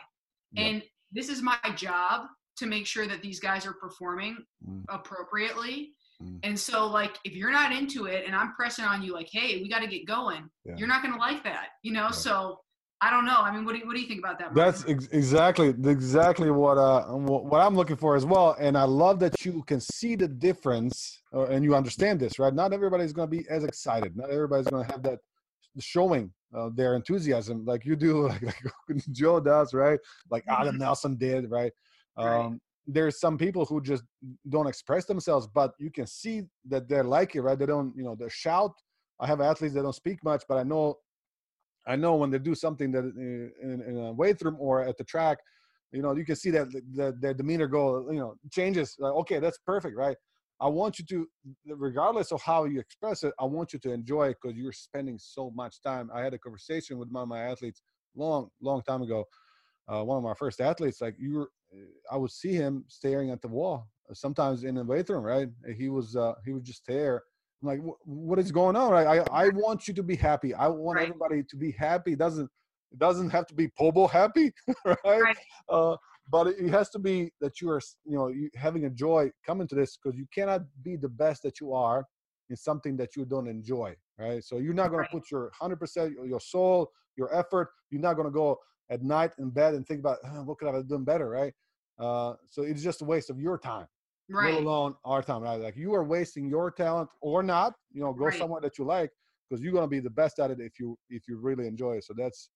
Yep. And this is my job to make sure that these guys are performing mm. appropriately. Mm. And so like, if you're not into it and I'm pressing on you, like, hey, we got to get going, yeah. you're not going to like that, you know? Yeah. So I don't know. I mean, what do you, what do you think about that, Martin? That's ex- exactly, exactly what, uh, what I'm looking for as well. And I love that you can see the difference uh, and you understand this, right? Not everybody's going to be as excited. Not everybody's going to have that showing uh, their enthusiasm like you do, like, like Joe does, right? Like Adam Nelson did, right? Right. Um, there's some people who just don't express themselves, but you can see that they're like it, right? They don't, you know, they shout. I have athletes that don't speak much, but I know, I know when they do something that in, in a weight room or at the track, you know, you can see that, that their demeanor go, you know, changes. Like, okay, that's perfect, right? I want you to, regardless of how you express it, I want you to enjoy it because you're spending so much time. I had a conversation with one of my athletes long, long time ago. Uh, one of my first athletes, like you were, I would see him staring at the wall sometimes in the weight room, right? He was, uh, he would just stare. I'm like, what is going on? Right? I, I want you to be happy. I want right. everybody to be happy. It doesn't, it doesn't have to be Pobo happy, right? right. Uh, but it has to be that you are, you know, you having a joy coming to this because you cannot be the best that you are in something that you don't enjoy, right? So you're not going right. to put your one hundred percent, your soul, your effort. You're not going to go at night in bed and think about oh, what could I have done better, right? Uh, so it's just a waste of your time, right. let alone our time. Right? Like you are wasting your talent or not. You know, go right. somewhere that you like because you're gonna be the best at it if you if you really enjoy it. So that's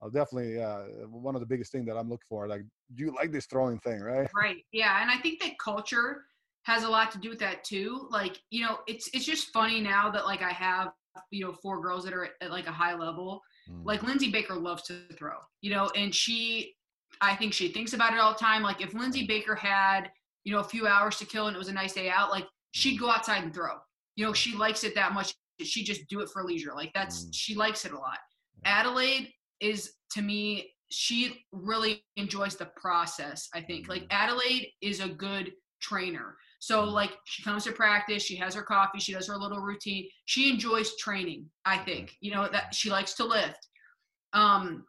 uh, definitely uh, one of the biggest things that I'm looking for. Like, do you like this throwing thing, right? Right. Yeah, and I think that culture has a lot to do with that too. Like, you know, it's it's just funny now that like I have you know four girls that are at, at like a high level. Like Lindsay Baker loves to throw, you know, and she, I think she thinks about it all the time. Like if Lindsay Baker had, you know, a few hours to kill and it was a nice day out, like she'd go outside and throw, you know, she likes it that much. She just do it for leisure. Like that's, mm. she likes it a lot. Yeah. Adelaide is to me, she really enjoys the process. I think like Adelaide is a good trainer. So like she comes to practice, she has her coffee, she does her little routine. She enjoys training, I think, you know, that she likes to lift. Um,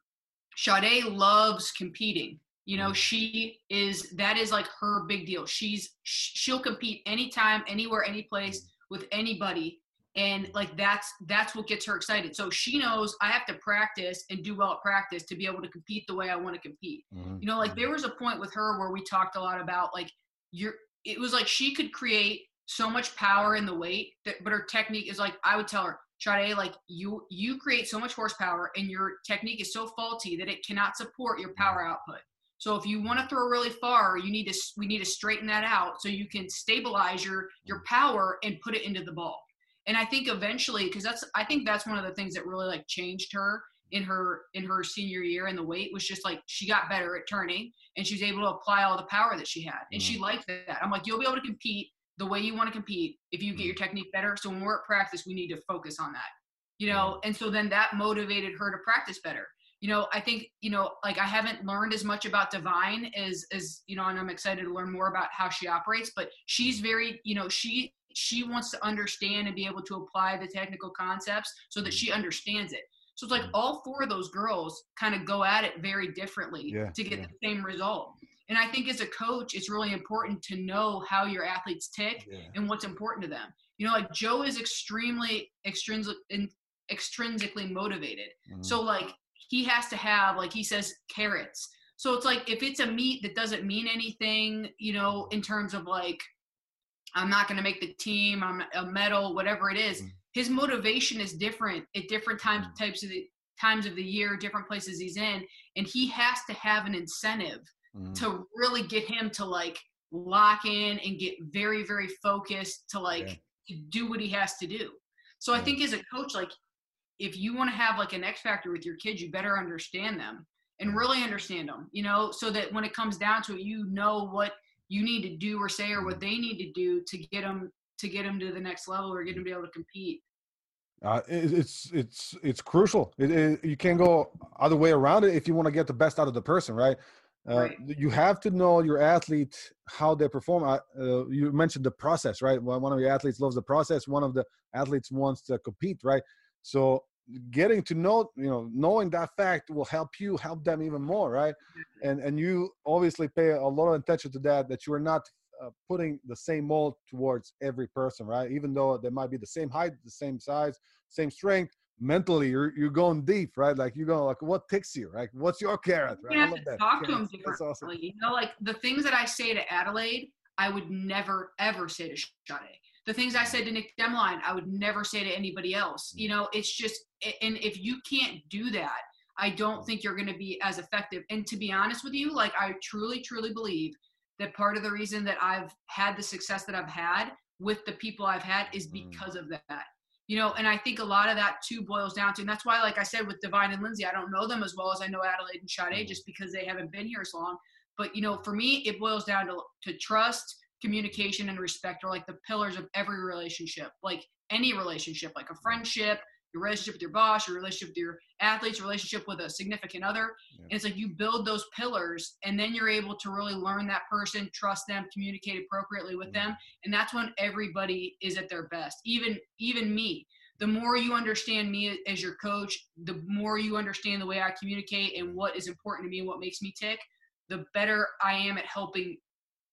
Shadé loves competing, you know, she is, that is like her big deal. She's, she'll compete anytime, anywhere, any place with anybody. And like, that's, that's what gets her excited. So she knows I have to practice and do well at practice to be able to compete the way I want to compete. Mm-hmm. You know, like there was a point with her where we talked a lot about like you're, it was like she could create so much power in the weight, that, but her technique is like, I would tell her, Shadé, like you you create so much horsepower and your technique is so faulty that it cannot support your power output. So if you want to throw really far, you need to we need to straighten that out so you can stabilize your your power and put it into the ball. And I think eventually, because that's I think that's one of the things that really like changed her in her in her senior year in the weight was just like she got better at turning. And she was able to apply all the power that she had. And mm-hmm. she liked that. I'm like, you'll be able to compete the way you want to compete if you get your technique better. So when we're at practice, we need to focus on that, you know? Mm-hmm. And so then that motivated her to practice better. you know, I think, you know, like I haven't learned as much about Divine as, as, you know, and I'm excited to learn more about how she operates, but she's very, you know, she, she wants to understand and be able to apply the technical concepts so that she understands it. So it's like all four of those girls kind of go at it very differently yeah, to get yeah. the same result. And I think as a coach, it's really important to know how your athletes tick yeah. and what's important to them. You know, like Joe is extremely extrinsic, extrinsically motivated. Mm-hmm. So like, he has to have, like he says, carrots. So it's like, if it's a meet that doesn't mean anything, you know, in terms of like, I'm not going to make the team, I'm a medal, whatever it is, his motivation is different at different times, types of the times of the year, different places he's in. And he has to have an incentive mm-hmm. to really get him to like lock in and get very, very focused to like yeah. to do what he has to do. So yeah. I think as a coach, like, if you want to have like an X factor with your kids, you better understand them and really understand them, you know, so that when it comes down to it, you know what you need to do or say, or what they need to do to get them, to get them to the next level or get them to be able to compete. Uh, it, it's, it's, it's crucial. It, it, you can't go other way around it if you want to get the best out of the person, right? Uh, right. You have to know your athlete, how they perform. Uh, you mentioned the process, right? One of your athletes loves the process. One of the athletes wants to compete, right? So, getting to know, you know, knowing that fact will help you help them even more, right? And and you obviously pay a lot of attention to that, that you are not uh, putting the same mold towards every person, right? Even though they might be the same height, the same size, same strength, mentally you're you're going deep, right? Like you're going like, what ticks you, right? What's your carrot? Right? I love that. Talk to them differently. Awesome. You know, like the things that I say to Adelaide, I would never ever say to Shadé. The things I said to Nick DeMaline, I would never say to anybody else. You know, it's just, and if you can't do that, I don't think you're going to be as effective. And to be honest with you, like I truly, truly believe that part of the reason that I've had the success that I've had with the people I've had is because of that. You know, and I think a lot of that too boils down to, and that's why, like I said, with Divine and Lindsay, I don't know them as well as I know Adelaide and Shadé just because they haven't been here as long. But, you know, for me, it boils down to, to trust, communication and respect are like the pillars of every relationship, like any relationship, like a friendship, your relationship with your boss, your relationship with your athletes, relationship with a significant other. Yeah. And it's like you build those pillars and then you're able to really learn that person, trust them, communicate appropriately with yeah. them. And that's when everybody is at their best. Even, even me, the more you understand me as your coach, the more you understand the way I communicate and what is important to me and what makes me tick, the better I am at helping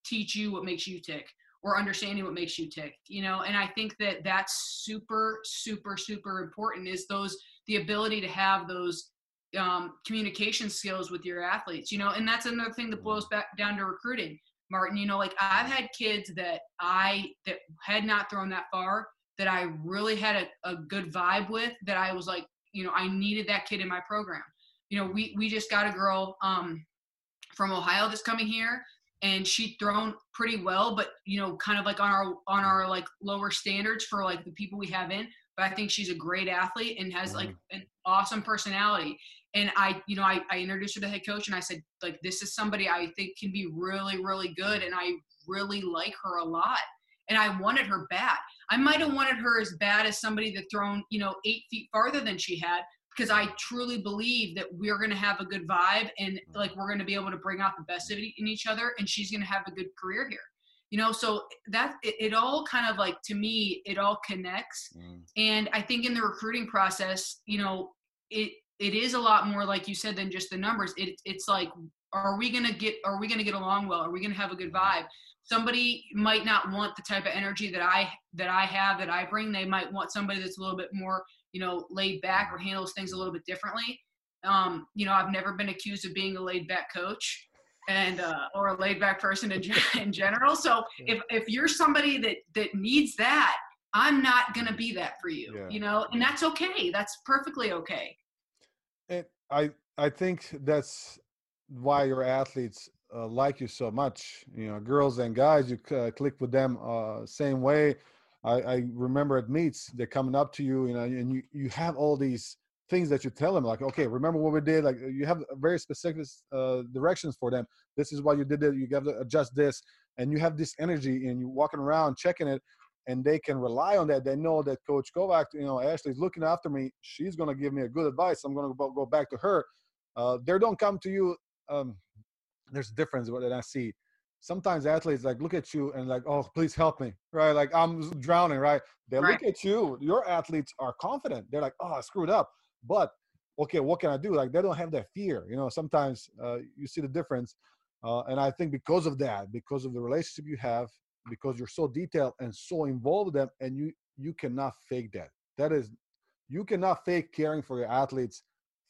teach you what makes you tick or understanding what makes you tick, you know? And I think that that's super, super, super important is those, the ability to have those um, communication skills with your athletes, you know? And that's another thing that boils back down to recruiting, Martin, you know, like I've had kids that I, that had not thrown that far, that I really had a, a good vibe with, that I was like, you know, I needed that kid in my program. You know, we, we just got a girl um, from Ohio that's coming here, and she'd thrown pretty well, but, you know, kind of like on our, on our like lower standards for like the people we have in, but I think she's a great athlete and has like an awesome personality. And I, you know, I, I introduced her to the head coach and I said, like, this is somebody I think can be really, really good. And I really like her a lot. And I wanted her bad. I might've wanted her as bad as somebody that thrown, you know, eight feet farther than she had, because I truly believe that we're going to have a good vibe and like, we're going to be able to bring out the best of it in each other. And she's going to have a good career here, you know? So that it, it all kind of like, to me, it all connects. Mm. And I think in the recruiting process, you know, it, it is a lot more, like you said, than just the numbers. It It's like, are we going to get, are we going to get along well? Are we going to have a good vibe? Somebody might not want the type of energy that I, that I have, that I bring. They might want somebody that's a little bit more, you know, laid back or handles things a little bit differently. Um, you know, I've never been accused of being a laid back coach and, uh, or a laid back person in, in general. So if, if you're somebody that, that needs that, I'm not going to be that for you, yeah. you know, and that's okay. That's perfectly okay. And I, I think that's why your athletes uh, like you so much, you know, girls and guys, you uh, click with them uh, same way. I, I remember at meets, they're coming up to you, you know, and you, you have all these things that you tell them, like, okay, remember what we did? Like, you have very specific uh, directions for them. This is why you did it. You have to adjust this. And you have this energy, and you're walking around checking it, and they can rely on that. They know that Coach Kovacs, you know, Ashley's looking after me. She's going to give me a good advice. I'm going to go back to her. Uh, they don't come to you. Um, there's a difference that I see. Sometimes athletes like look at you and like, oh, please help me, right? Like I'm drowning, right? They right. look at you. Your athletes are confident. They're like, oh, I screwed up, but okay, what can I do? Like they don't have that fear. You know, sometimes uh, you see the difference. Uh, and I think because of that, because of the relationship you have, because you're so detailed and so involved with them, and you you cannot fake that. That is, you cannot fake caring for your athletes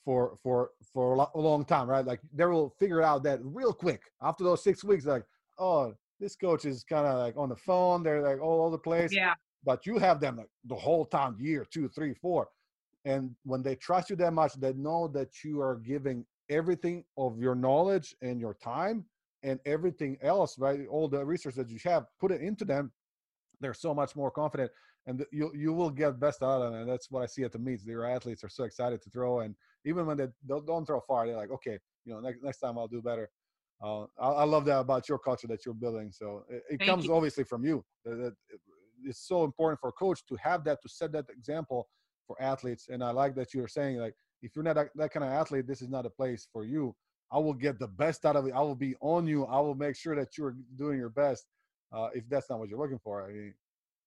for for for a long time, right? Like they will figure out that real quick after those six weeks. Like, oh, this coach is kind of like on the phone. They're like all over the place. Yeah. But you have them like the whole time, year two, three, four, and when they trust you that much, they know that you are giving everything of your knowledge and your time and everything else, right? All the research that you have, put it into them. They're so much more confident, and you you will get best out of it. And that's what I see at the meets. Their athletes are so excited to throw, and even when they don't throw far, they're like, okay, you know, next, next time I'll do better. Uh, I, I love that about your culture that you're building. So it, it comes you. obviously from you. It's so important for a coach to have that, to set that example for athletes. And I like that you're saying, like, if you're not that, that kind of athlete, this is not a place for you. I will get the best out of it. I will be on you. I will make sure that you're doing your best. Uh, if that's not what you're looking for, I mean,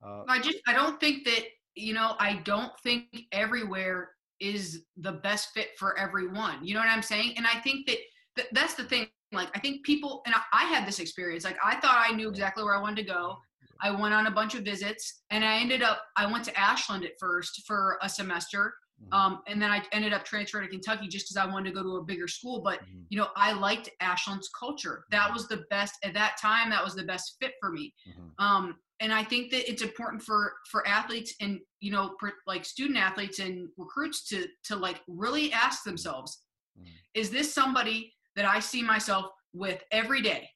uh, I just, I don't think that, you know, I don't think everywhere is the best fit for everyone. You know what I'm saying? And I think that th- that's the thing. Like, I think people, and I, I had this experience, like I thought I knew exactly where I wanted to go. I went on a bunch of visits, and I ended up, I went to Ashland at first for a semester. Um, and then I ended up transferring to Kentucky just because I wanted to go to a bigger school. But, mm-hmm. you know, I liked Ashland's culture. That was the best at that time. That was the best fit for me. Mm-hmm. Um, and I think that it's important for, for athletes and, you know, per, like student athletes and recruits to, to like really ask themselves, mm-hmm. is this somebody that I see myself with every day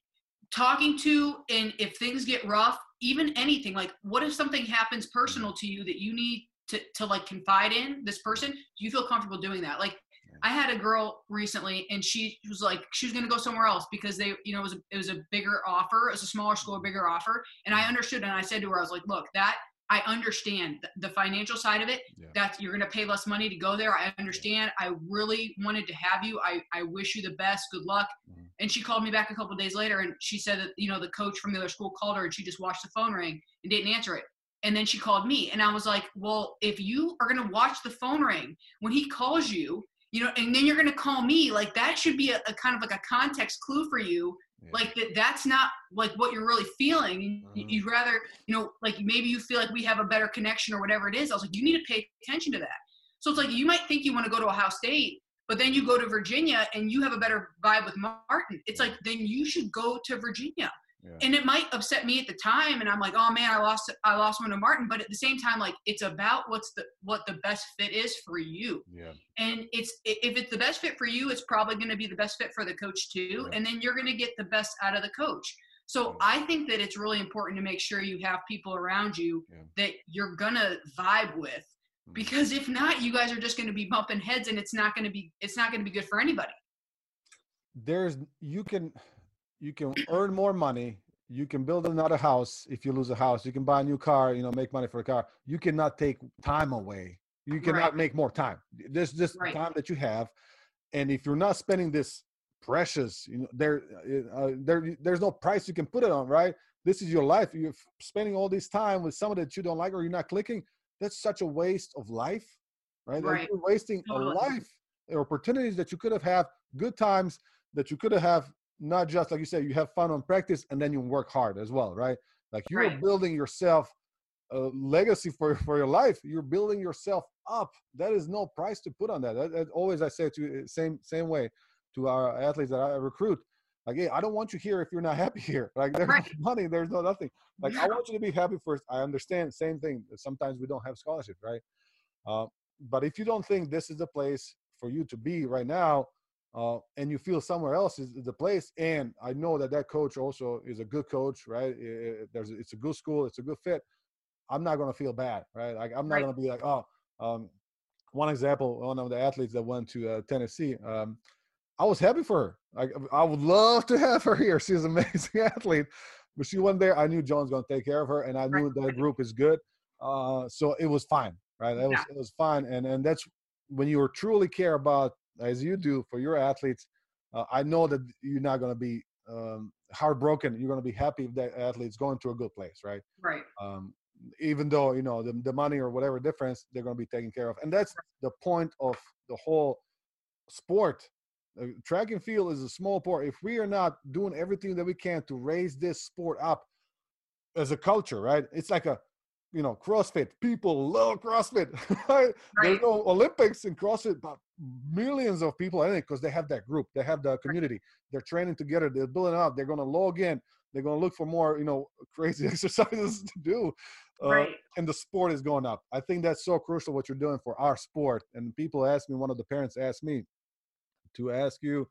talking to? And if things get rough, even anything, like what if something happens personal to you that you need to, to like confide in this person? Do you feel comfortable doing that? Like yeah. I had a girl recently, and she was like, she was going to go somewhere else because they, you know, it was, a, it was a bigger offer. It was a smaller school, a bigger offer. And I understood. And I said to her, I was like, look, that I understand the financial side of it. Yeah. That's, you're going to pay less money to go there. I understand. Yeah. I really wanted to have you. I, I wish you the best. Good luck. Mm-hmm. And she called me back a couple of days later, and she said that, you know, the coach from the other school called her, and she just watched the phone ring and didn't answer it. And then she called me, and I was like, well, if you are going to watch the phone ring when he calls you, you know, and then you're going to call me, like that should be a, a kind of like a context clue for you. Yeah. Like that that's not like what you're really feeling. Mm-hmm. You'd rather, you know, like maybe you feel like we have a better connection or whatever it is. I was like, you need to pay attention to that. So it's like, you might think you want to go to Ohio State, but then you go to Virginia and you have a better vibe with Martin. It's yeah. like, then you should go to Virginia. Yeah. And it might upset me at the time, and I'm like, oh man, I lost, I lost one to Martin. But at the same time, like it's about what's the what the best fit is for you. Yeah. And it's if it's the best fit for you, it's probably going to be the best fit for the coach too. Yeah. And then you're going to get the best out of the coach. So yeah. I think that it's really important to make sure you have people around you yeah. that you're gonna vibe with, mm-hmm. because if not, you guys are just going to be bumping heads, and it's not going to be it's not going to be good for anybody. There's you can. You can earn more money. You can build another house. If you lose a house, you can buy a new car, you know, make money for a car. You cannot take time away. You cannot right. make more time. There's just right. time that you have. And if you're not spending this precious, you know, there, uh, there, there's no price you can put it on, right? This is your life. You're spending all this time with someone that you don't like, or you're not clicking. That's such a waste of life, right? right. Like you're wasting totally. a life, or opportunities that you could have had, good times that you could have had. Not just like you said, you have fun on practice, and then you work hard as well, right? Like you're right. building yourself a legacy for, for your life. You're building yourself up. That is no price to put on that. That, that always I say to same same way to our athletes that I recruit. Like, hey, I don't want you here if you're not happy here. Like there's right. no money, there's no nothing. Like yeah. I want you to be happy first. I understand. Same thing. Sometimes we don't have scholarships, right? Uh, but if you don't think this is the place for you to be right now, Uh, and you feel somewhere else is the place. And I know that that coach also is a good coach, right? It, there's, it's a good school. It's a good fit. I'm not going to feel bad, right? Like I'm not right. going to be like, oh, um, one example, one of the athletes that went to uh, Tennessee, um, I was happy for her. Like I would love to have her here. She's an amazing athlete, but she went there. I knew John's going to take care of her, and I knew right. that group is good. Uh, so it was fine, right? It was, yeah. it was fine. And, and that's when you truly care about as you do for your athletes, uh, I know that you're not going to be um, heartbroken. You're going to be happy if that athlete's going to a good place, right? Right. Um, even though, you know, the, the money or whatever difference, they're going to be taken care of. And that's the point of the whole sport. Uh, track and field is a small sport. If we are not doing everything that we can to raise this sport up as a culture, right? It's like a, you know, CrossFit. People love CrossFit, right? Right. There's no Olympics in CrossFit, but millions of people in it because they have that group. They have the community. Right. They're training together. They're building up. They're going to log in. They're going to look for more, you know, crazy exercises to do. Uh, right. And the sport is going up. I think that's so crucial what you're doing for our sport. And people ask me, one of the parents asked me, to ask you,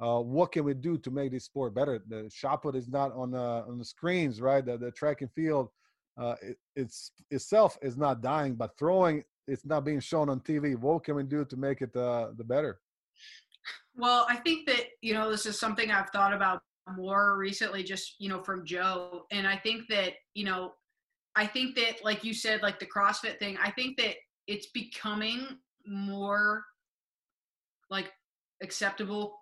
uh, what can we do to make this sport better? The shot put is not on uh, on the screens, right? The, the track and field uh, it, it's itself is not dying, but throwing, it's not being shown on T V. What can we do to make it uh, the better? Well, I think that, you know, this is something I've thought about more recently, just, you know, from Joe. And I think that, you know, I think that, like you said, like the CrossFit thing, I think that it's becoming more like acceptable,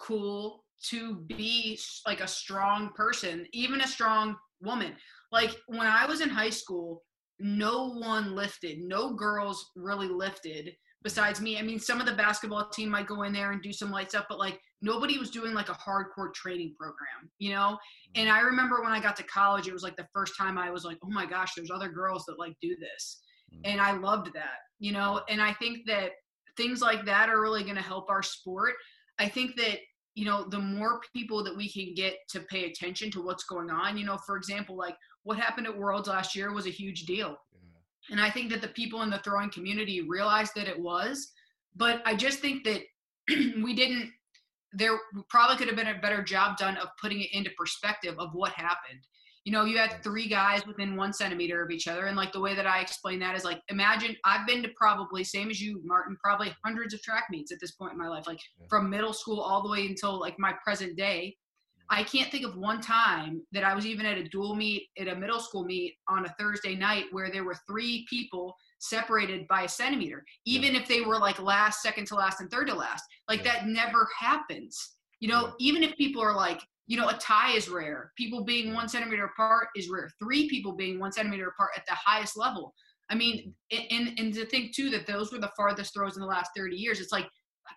cool to be like a strong person, even a strong woman. Like when I was in high school, no one lifted, no girls really lifted besides me. I mean, some of the basketball team might go in there and do some light stuff, but like nobody was doing like a hardcore training program, you know? And I remember when I got to college, it was like the first time I was like, oh my gosh, there's other girls that like do this. And I loved that, you know? And I think that things like that are really going to help our sport. I think that, you know, the more people that we can get to pay attention to what's going on, you know, for example, like what happened at Worlds last year was a huge deal. Yeah. And I think that the people in the throwing community realized that it was, but I just think that we didn't, there probably could have been a better job done of putting it into perspective of what happened. You know, you had three guys within one centimeter of each other. And like the way that I explain that is like, imagine I've been to probably, same as you, Martin, probably hundreds of track meets at this point in my life, like yeah. from middle school all the way until like my present day. I can't think of one time that I was even at a dual meet, at a middle school meet on a Thursday night where there were three people separated by a centimeter, even yeah. if they were like last, second to last, and third to last. Like yeah. that never happens. You know, yeah. even if people are like, you know, a tie is rare. People being one centimeter apart is rare. Three people being one centimeter apart at the highest level. I mean, and, and to think too that those were the farthest throws in the last thirty years. It's like,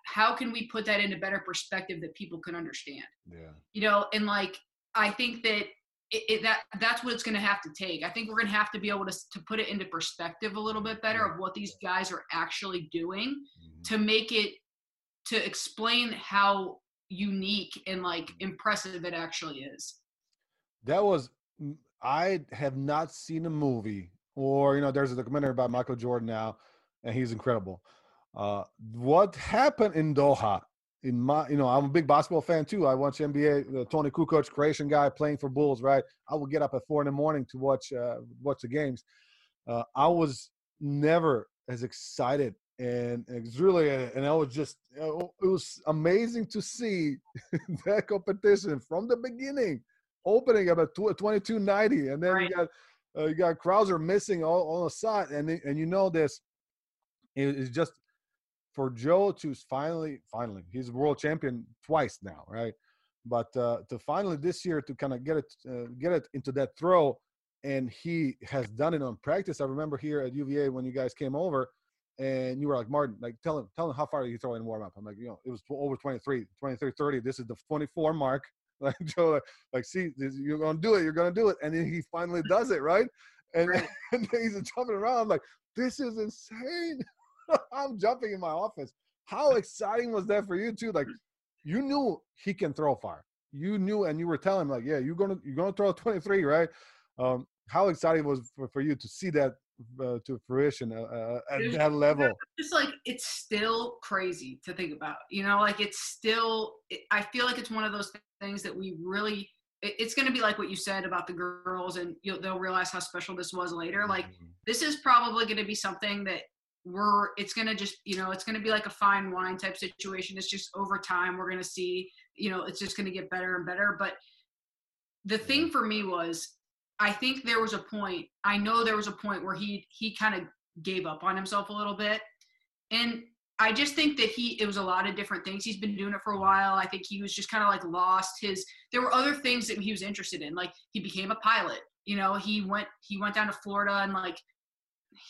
how can we put that into better perspective that people can understand? Yeah. You know, and like, I think that it, it, that that's what it's going to have to take. I think we're going to have to be able to, to put it into perspective a little bit better of what these guys are actually doing mm-hmm. to make it, to explain how unique and like impressive it actually is. That was, I have not seen a movie or, you know, there's a documentary about Michael Jordan now and he's incredible. Uh, what happened in Doha in my, you know, I'm a big basketball fan too. I watch N B A, the Tony Kukoc, Croatian guy playing for Bulls, right? I will get up at four in the morning to watch, uh, watch the games. Uh, I was never as excited and it's really, and I was just, it was amazing to see that competition from the beginning, opening up at twenty-two ninety, and then right. you got uh, you got Krauser missing all on the side, and and you know this, it, it's just for Joe to finally, finally, he's world champion twice now, right? But uh, to finally this year to kind of get it, uh, get it into that throw, and he has done it on practice. I remember here at U V A when you guys came over. And you were like, Martin, like, tell him, tell him how far did you throw in warm up? I'm like, you know, it was over twenty-three, twenty-three, thirty. This is the twenty-four mark. Like Joe, like, see, this, you're gonna do it, you're gonna do it, and then he finally does it, right? And, right. and then he's jumping around. I'm like, this is insane. I'm jumping in my office. How exciting was that for you too? Like, you knew he can throw far. You knew, and you were telling him, like, yeah, you're gonna, you're gonna throw twenty-three, right? Um, how exciting was for, for you to see that? Uh, to fruition uh, at There's, that level. It's like, it's still crazy to think about, you know, like it's still, it, I feel like it's one of those things that we really, it, it's going to be like what you said about the girls and you'll, they'll realize how special this was later. Like mm-hmm. this is probably going to be something that we're, it's going to just, you know, it's going to be like a fine wine type situation. It's just over time, we're going to see, you know, it's just going to get better and better. But the thing for me was, I think there was a point, I know there was a point where he, he kind of gave up on himself a little bit. And I just think that he, it was a lot of different things. He's been doing it for a while. I think he was just kind of like lost his, there were other things that he was interested in. Like he became a pilot, you know, he went, he went down to Florida and like,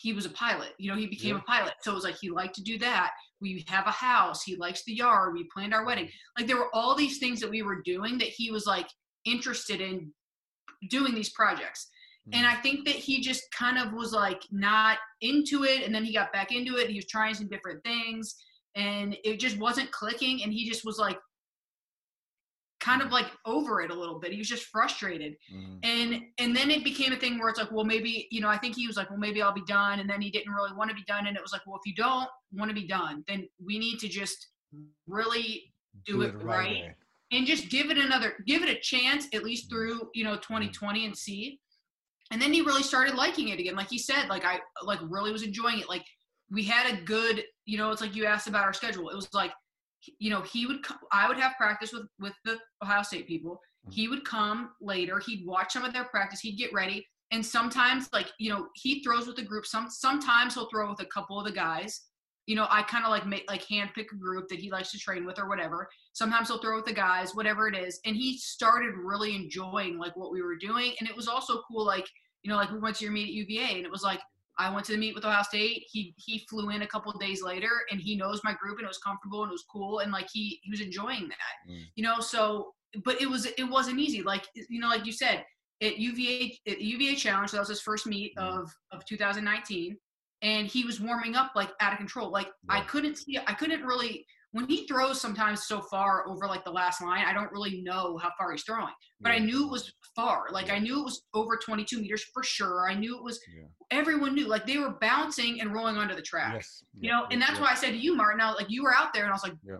he was a pilot, you know, he became yeah. a pilot. So it was like, he liked to do that. We have a house. He likes the yard. We planned our wedding. Like there were all these things that we were doing that he was like interested in doing these projects. And I think that he just kind of was like not into it. And then he got back into it. He was trying some different things and it just wasn't clicking. And he just was like, kind of like over it a little bit. He was just frustrated. Mm-hmm. And, and then it became a thing where it's like, well, maybe, you know, I think he was like, well, maybe I'll be done. And then he didn't really want to be done. And it was like, well, if you don't want to be done, then we need to just really do, do it, it right. right and just give it another, give it a chance at least through, you know, twenty twenty mm-hmm. and see. And then he really started liking it again. Like he said, like I like really was enjoying it. Like we had a good, you know, it's like you asked about our schedule. It was like, you know, he would, I would have practice with, with the Ohio State people. He would come later. He'd watch some of their practice. He'd get ready. And sometimes like, you know, he throws with the group. Some, sometimes he'll throw with a couple of the guys. You know, I kind of like make like handpick a group that he likes to train with or whatever. Sometimes he'll throw with the guys, whatever it is. And he started really enjoying like what we were doing. And it was also cool. Like, you know, like we went to your meet at U V A and it was like, I went to the meet with Ohio State. He, he flew in a couple of days later and he knows my group and it was comfortable and it was cool. And like, he, he was enjoying that, mm. you know? So, but it was, it wasn't easy. Like, you know, like you said, at U V A, at U V A Challenge, that was his first meet mm. of, of two thousand nineteen. And he was warming up like out of control. Like yeah. I couldn't see, I couldn't really, when he throws sometimes so far over like the last line, I don't really know how far he's throwing, but yeah. I knew it was far. Like yeah. I knew it was over twenty-two meters for sure. I knew it was, yeah. everyone knew like they were bouncing and rolling onto the track, yes. you yeah. know? And that's yeah. why I said to you, Martin, I was like, you were out there and I was like, yeah.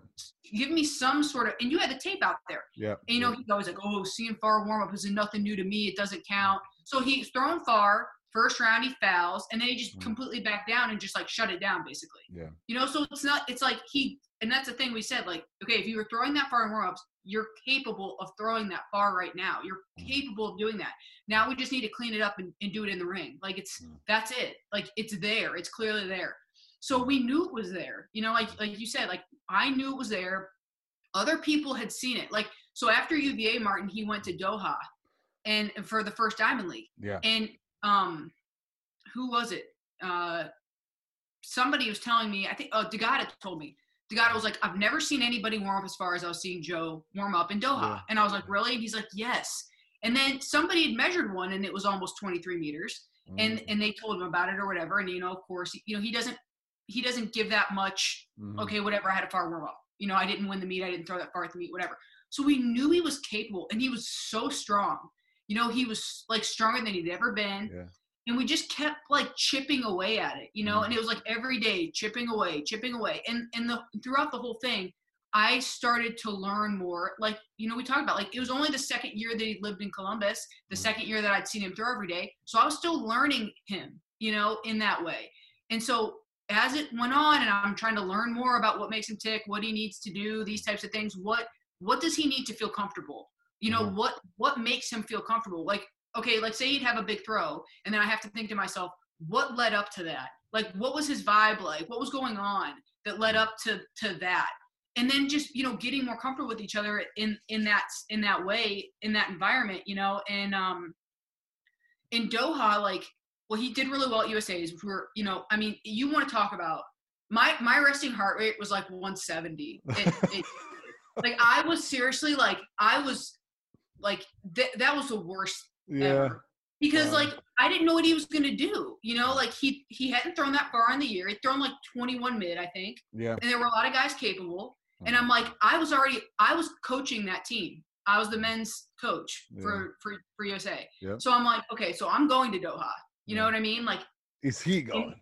give me some sort of, and you had the tape out there. Yeah. And you know, yeah. he's always like, oh, seeing far warm up is nothing new to me. It doesn't count. So he's throwing far. First round he fouls and then he just completely back down and just like shut it down basically. Yeah. You know, so it's not, it's like he, and that's the thing we said, like, okay, if you were throwing that far in warm-ups, you're capable of throwing that far right now. You're mm. capable of doing that. Now we just need to clean it up and, and do it in the ring. Like it's, mm. that's it. Like it's there. It's clearly there. So we knew it was there. You know, like, like you said, like I knew it was there. Other people had seen it. Like, so after U V A, Martin, he went to Doha and for the first Diamond League. Yeah. And Um, who was it? Uh, somebody was telling me, I think, oh, Dagata told me. Dagata was like, I've never seen anybody warm up as far as I was seeing Joe warm up in Doha. Yeah. And I was like, really? And he's like, yes. And then somebody had measured one and it was almost twenty-three meters mm. and, and they told him about it or whatever. And, you know, of course, you know, he doesn't, he doesn't give that much. Mm. Okay, whatever. I had a far warm up, you know, I didn't win the meet. I didn't throw that far at the meet, whatever. So we knew he was capable and he was so strong. You know, he was like stronger than he'd ever been. Yeah. And we just kept like chipping away at it, you know, mm-hmm. and it was like every day chipping away, chipping away. And, and the, throughout the whole thing, I started to learn more. Like, you know, we talked about like, it was only the second year that he lived in Columbus, the mm-hmm. second year that I'd seen him throw every day. So I was still learning him, you know, in that way. And so as it went on and I'm trying to learn more about what makes him tick, what he needs to do, these types of things, what, what does he need to feel comfortable? You know, yeah. what, what makes him feel comfortable? Like, okay, let's say he'd have a big throw and then I have to think to myself, what led up to that? Like, what was his vibe like? What was going on that led up to, to that? And then just, you know, getting more comfortable with each other in, in that, in that way, in that environment, you know, and, um, in Doha, like, well, he did really well at U S A's, which were, you know, I mean, you want to talk about my, my resting heart rate was like one seventy. It, it, like I was seriously, like I was, like th- that was the worst yeah. ever because yeah. like I didn't know what he was gonna do, you know, like he he hadn't thrown that far in the year. He'd thrown like twenty-one mid, I think, yeah, and there were a lot of guys capable mm. and I'm like I was already I was coaching that team. I was the men's coach yeah. for, for for U S A yeah. so I'm like, okay, so I'm going to Doha, you yeah. know what I mean, like is he going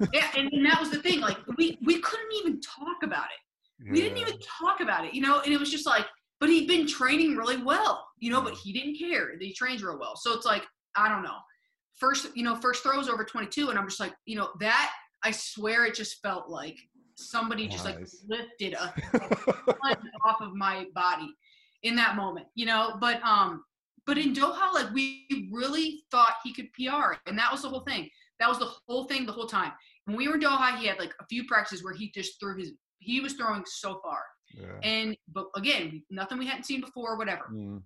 and, yeah and, and that was the thing, like we we couldn't even talk about it yeah. we didn't even talk about it, you know, and it was just like, but he'd been training really well, you know, but he didn't care that he trains real well. So it's like, I don't know. First, you know, first throws over twenty-two. And I'm just like, you know, that, I swear it just felt like somebody nice. Just like lifted a off of my body in that moment, you know, but, um, but in Doha, like we really thought he could P R. And that was the whole thing. That was the whole thing the whole time. When we were in Doha, he had like a few practices where he just threw his – he was throwing so far. Yeah. And – but again, nothing we hadn't seen before, whatever. Mm.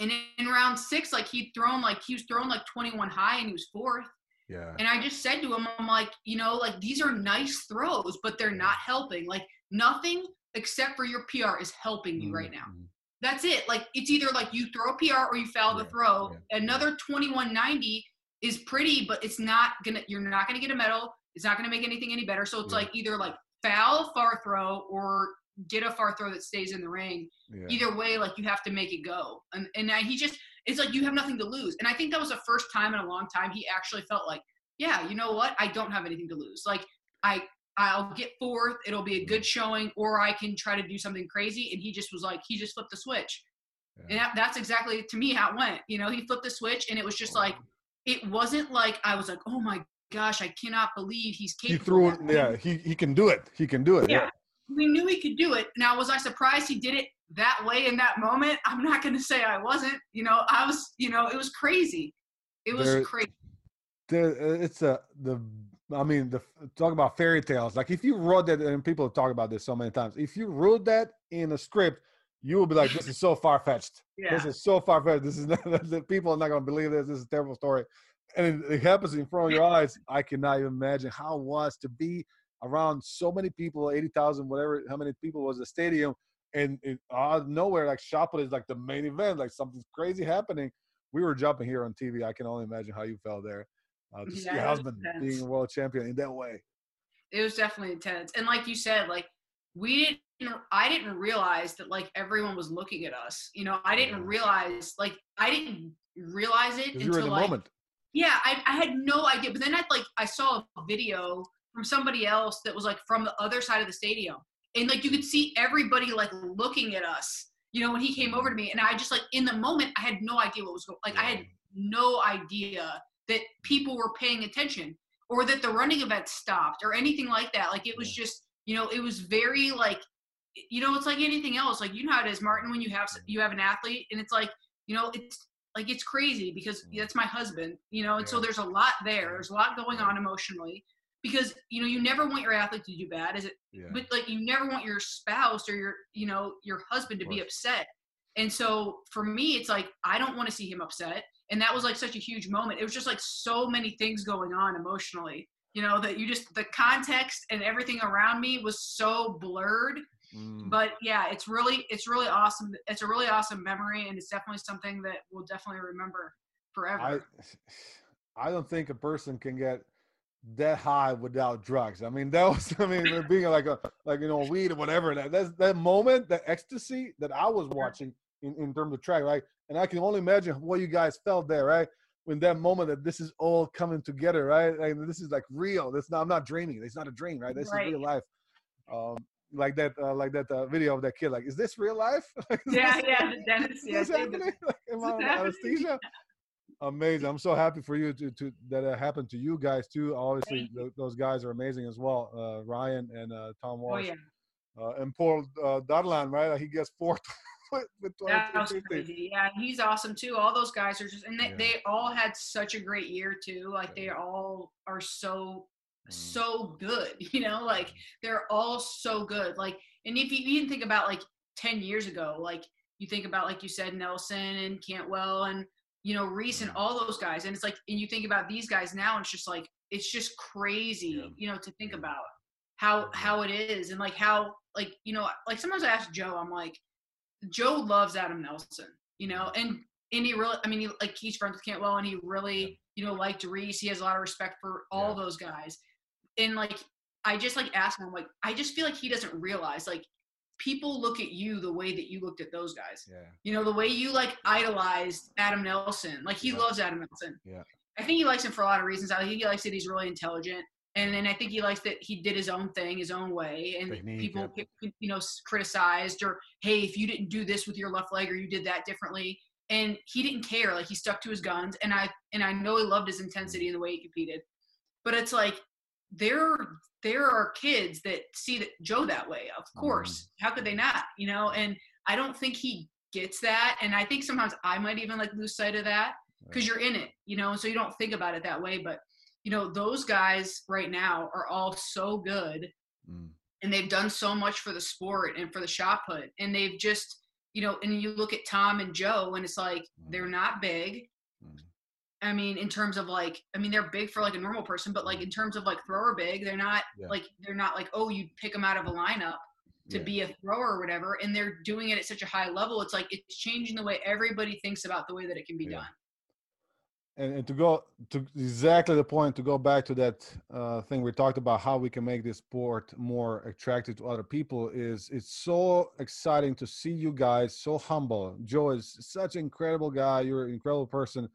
And in, in round six, like he'd thrown like – he was throwing like twenty-one high and he was fourth. Yeah. And I just said to him, I'm like, you know, like these are nice throws, but they're not helping. Like nothing except for your P R is helping you mm-hmm. right now. That's it. Like it's either like you throw a P R or you foul yeah. the throw. Yeah. Another twenty-one ninety is pretty, but it's not going to – you're not going to get a medal. It's not going to make anything any better. So it's yeah. like either like foul far throw or get a far throw that stays in the ring. Yeah. Either way, like you have to make it go. And and I, he just – it's like you have nothing to lose. And I think that was the first time in a long time he actually felt like, yeah, you know what? I don't have anything to lose. Like I, I'll get fourth. It'll be a good showing, or I can try to do something crazy. And he just was like, he just flipped the switch. Yeah. And that, that's exactly to me how it went. You know, he flipped the switch and it was just wow. like, it wasn't like, I was like, oh my gosh, I cannot believe he's capable. He threw it. Yeah. He, he can do it. He can do it. Yeah. yeah. We knew he could do it. Now, was I surprised he did it that way in that moment? I'm not going to say I wasn't. You know, I was, you know, it was crazy. It was there, crazy. There, it's a, the, I mean, the talk about fairy tales. Like if you wrote that, and people have talked about this so many times, if you wrote that in a script, you would be like, this is so far-fetched. Yeah. This is so far-fetched. This is not, the people are not going to believe this. This is a terrible story. And it, it happens in front of your eyes. I cannot even imagine how it was to be around so many people, eighty thousand, whatever, how many people was the stadium, and it, out of nowhere, like Shoplet is like the main event, like something crazy happening. We were jumping here on T V. I can only imagine how you felt there. Uh, to yeah, see your husband being a world champion in that way. It was definitely intense. And like you said, like we didn't, I didn't realize that like everyone was looking at us. You know, I didn't realize, like I didn't realize it until you were in the like, moment. Yeah, I, I had no idea. But then I like, I saw a video from somebody else that was like from the other side of the stadium. And like, you could see everybody like looking at us, you know, when he came over to me, and I just like, in the moment, I had no idea what was going on. Like, yeah. I had no idea that people were paying attention or that the running event stopped or anything like that. Like, it was just, you know, it was very like, you know, it's like anything else. Like, you know how it is, Martin, when you have, you have an athlete and it's like, you know, it's like, it's crazy because that's my husband, you know? And yeah. so there's a lot there. There's a lot going on emotionally. Because, you know, you never want your athlete to do bad, is it? Yeah. But, like, you never want your spouse or your, you know, your husband to be upset. And so, for me, it's like, I don't want to see him upset. And that was, like, such a huge moment. It was just, like, so many things going on emotionally, you know, that you just – the context and everything around me was so blurred. Mm. But, yeah, it's really – it's really awesome. It's a really awesome memory, and it's definitely something that we'll definitely remember forever. I, I don't think a person can get – that high without drugs. I mean, that was, I mean, being like a, like, you know, weed or whatever, that that's, that moment, that ecstasy that I was watching in, in terms of track, right? And I can only imagine what you guys felt there, right? When that moment that this is all coming together, right? Like, this is like real. This not, I'm not dreaming. It's not a dream, right? This right. is real life. Um, like that, uh, like that uh, video of that kid, like, is this real life? Like, is yeah, this, yeah, the dentist. Is yeah, happening? This, like, am I anesthesia? Amazing. I'm so happy for you to, to that it happened to you guys too. Obviously th- those guys are amazing as well. Uh, Ryan and uh, Tom Walsh. Oh, yeah. uh, and Paul uh, Darlan, right? He gets fourth with twenty-two. That was crazy. Yeah, he's awesome too. All those guys are just, and they, yeah. they all had such a great year too. Like yeah. they all are so, mm. so good, you know, like they're all so good. Like, and if you even think about like ten years ago, like you think about, like you said, Nelson and Cantwell and, you know, Reese and all those guys. And it's like, and you think about these guys now, and it's just like, it's just crazy, yeah. you know, to think about how, how it is. And like, how, like, you know, like sometimes I ask Joe, I'm like, Joe loves Adam Nelson, you know, and, and he really, I mean, he, like he's friends with Cantwell, and he really, yeah. you know, liked Reese. He has a lot of respect for all yeah. those guys. And like, I just like ask him, like, I just feel like he doesn't realize, like, people look at you the way that you looked at those guys. Yeah. You know, the way you like idolized Adam Nelson. Like he yeah. loves Adam Nelson. Yeah. I think he likes him for a lot of reasons. I think he likes that he's really intelligent. And then I think he likes that he did his own thing, his own way. And Technique, people, yeah. you know, criticized or, hey, if you didn't do this with your left leg or you did that differently. And he didn't care. Like he stuck to his guns. And I, and I know he loved his intensity and the way he competed. But it's like, there there are kids that see that Joe that way, of course. Mm. How could they not, you know? And I don't think he gets that. And I think sometimes I might even like lose sight of that because right. you're in it, you know? So you don't think about it that way. But you know, those guys right now are all so good mm. and they've done so much for the sport and for the shot put. And they've just, you know, and you look at Tom and Joe and it's like, mm. they're not big. Mm. I mean, in terms of like, I mean, they're big for like a normal person, but like in terms of like thrower big, they're not yeah. like, they're not like, oh, you'd pick them out of a lineup to yeah. be a thrower or whatever. And they're doing it at such a high level. It's like, it's changing the way everybody thinks about the way that it can be yeah. done. And, and to go to exactly the point, to go back to that uh, thing we talked about, how we can make this sport more attractive to other people, is it's so exciting to see you guys so humble. Joe is such an incredible guy. You're an incredible person.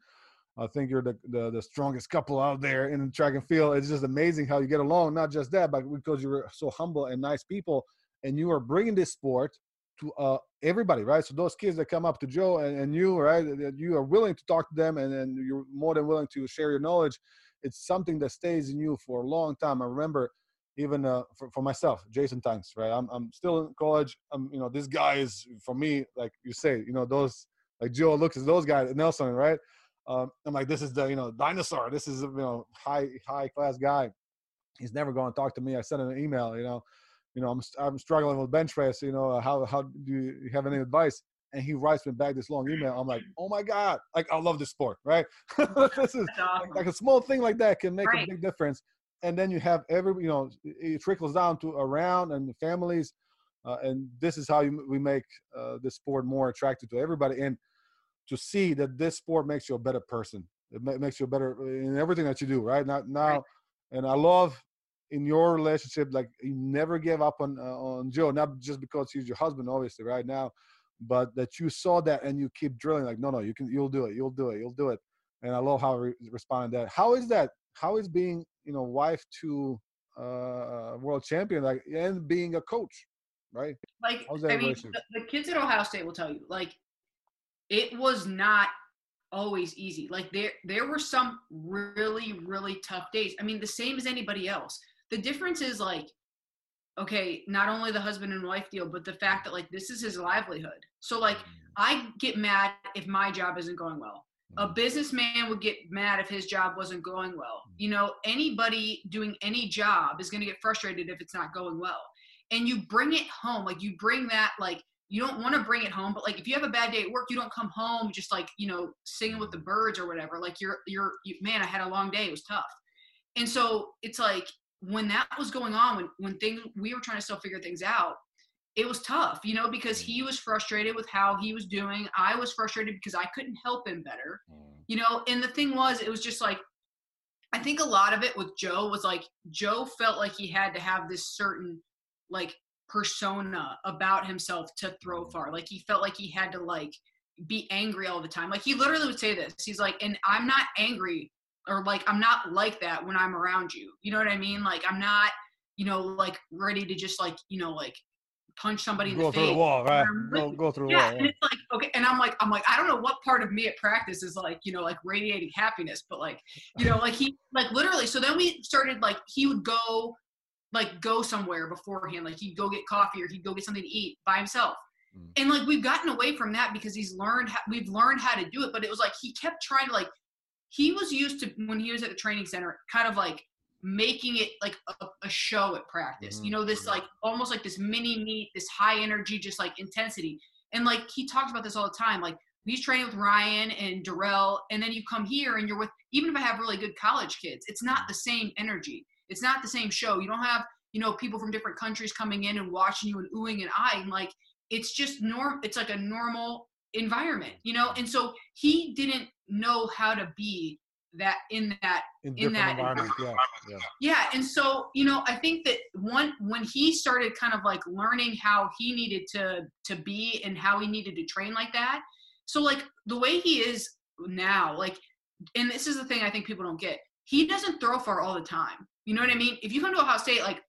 I think you're the, the, the strongest couple out there in track and field. It's just amazing how you get along, not just that, but because you were so humble and nice people, and you are bringing this sport to uh, everybody, right? So those kids that come up to Joe and, and you, right, that you are willing to talk to them, and, and you're more than willing to share your knowledge. It's something that stays in you for a long time. I remember even uh, for, for myself, Jason Tanks, right? I'm, I'm still in college. I'm, you know, this guy is, for me, like you say, you know, those, like Joe looks at those guys, Nelson, right? Um, I'm like, this is the, you know, dinosaur. This is, you know, high, high class guy. He's never going to talk to me. I sent him an email, you know, you know, I'm, I'm struggling with bench press, you know, how, how do you have any advice? And he writes me back this long email. I'm like, oh my God, like, I love this sport, right? This is like, like a small thing like that can make right. a big difference. And then you have every, you know, it trickles down to around and the families. Uh, and this is how you, we make uh, this sport more attractive to everybody. And to see that this sport makes you a better person. It ma- makes you a better in everything that you do, right? Not now. Right. And I love in your relationship, like you never gave up on, uh, on Joe, not just because he's your husband, obviously right now, but that you saw that and you keep drilling like, no, no, you can, you'll do it. You'll do it. You'll do it. And I love how he re- responded to that. How is that? How is being, you know, wife to uh world champion, like, and being a coach, right? Like, I mean, the, the kids at Ohio State will tell you, like, it was not always easy. Like there, there were some really, really tough days. I mean, the same as anybody else. The difference is like, okay, not only the husband and wife deal, but the fact that like, this is his livelihood. So like, I get mad if my job isn't going well. A businessman would get mad if his job wasn't going well. You know, anybody doing any job is going to get frustrated if it's not going well. And you bring it home. Like you bring that, like, you don't want to bring it home, but like if you have a bad day at work, you don't come home just like, you know, singing with the birds or whatever. Like you're, you're, you, man, I had a long day. It was tough. And so it's like when that was going on, when, when things, we were trying to still figure things out, it was tough, you know, because he was frustrated with how he was doing. I was frustrated because I couldn't help him better, you know? And the thing was, it was just like, I think a lot of it with Joe was like, Joe felt like he had to have this certain like persona about himself to throw far. Like he felt like he had to like be angry all the time. Like he literally would say this, he's like, and I'm not angry, or like I'm not like that when I'm around you, you know what I mean? Like I'm not, you know, like ready to just like, you know, like punch somebody in the face. Go through the wall, right? Go, go through the yeah, wall. Yeah. And it's like, okay. And I'm like, I'm like, I don't know what part of me at practice is like, you know, like radiating happiness, but like, you know, like he, like literally. So then we started like, he would go like go somewhere beforehand, like he'd go get coffee or he'd go get something to eat by himself. Mm. And like, we've gotten away from that because he's learned, how, we've learned how to do it, but it was like, he kept trying to like, he was used to when he was at the training center, kind of like making it like a, a show at practice, mm-hmm. you know, this like, almost like this mini meet, this high energy, just like intensity. And like, he talks about this all the time. Like he's training with Ryan and Darrell, and then you come here and you're with, even if I have really good college kids, it's not the same energy. It's not the same show. You don't have, you know, people from different countries coming in and watching you and oohing and eyeing. Like, it's just norm. It's like a normal environment, you know? And so he didn't know how to be that in that, in, in that environment. environment. Yeah, yeah. yeah. And so, you know, I think that one, when he started kind of like learning how he needed to, to be and how he needed to train like that. So like the way he is now, like, and this is the thing I think people don't get. He doesn't throw far all the time. You know what I mean? If you come to Ohio State, like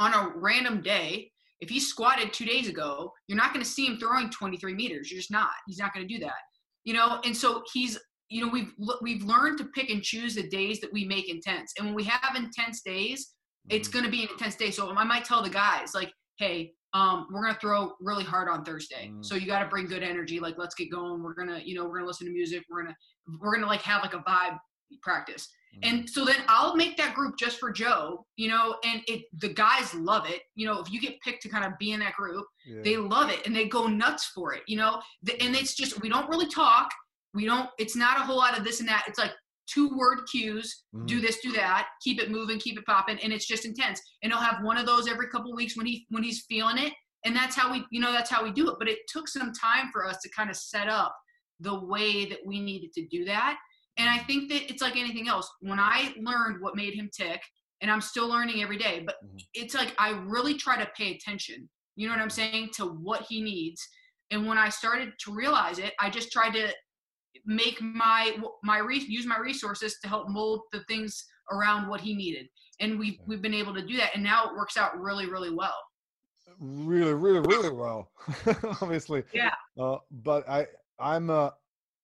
on a random day, if he squatted two days ago, you're not going to see him throwing twenty-three meters. You're just not. He's not going to do that. You know, and so he's, you know, we've we've learned to pick and choose the days that we make intense. And when we have intense days, it's going to be an intense day. So I might tell the guys, like, hey, um, we're going to throw really hard on Thursday. Mm. So you got to bring good energy. Like, let's get going. We're going to, you know, we're going to listen to music. We're going to, we're going to like have like a vibe practice. And so then I'll make that group just for Joe, you know, and it, the guys love it. You know, if you get picked to kind of be in that group, yeah. they love it and they go nuts for it, you know, the, and it's just, we don't really talk. We don't, it's not a whole lot of this and that. It's like two word cues, mm-hmm. do this, do that, keep it moving, keep it popping. And it's just intense. And he'll have one of those every couple of weeks when he, when he's feeling it. And that's how we, you know, that's how we do it. But it took some time for us to kind of set up the way that we needed to do that. And I think that it's like anything else. When I learned what made him tick, and I'm still learning every day, but mm-hmm. it's like I really try to pay attention, you know what I'm saying, to what he needs. And when I started to realize it, I just tried to make my, my re- use my resources to help mold the things around what he needed. And we've, we've been able to do that. And now it works out really, really well. Really, really, really well, obviously. Yeah. Uh, but I, I'm uh,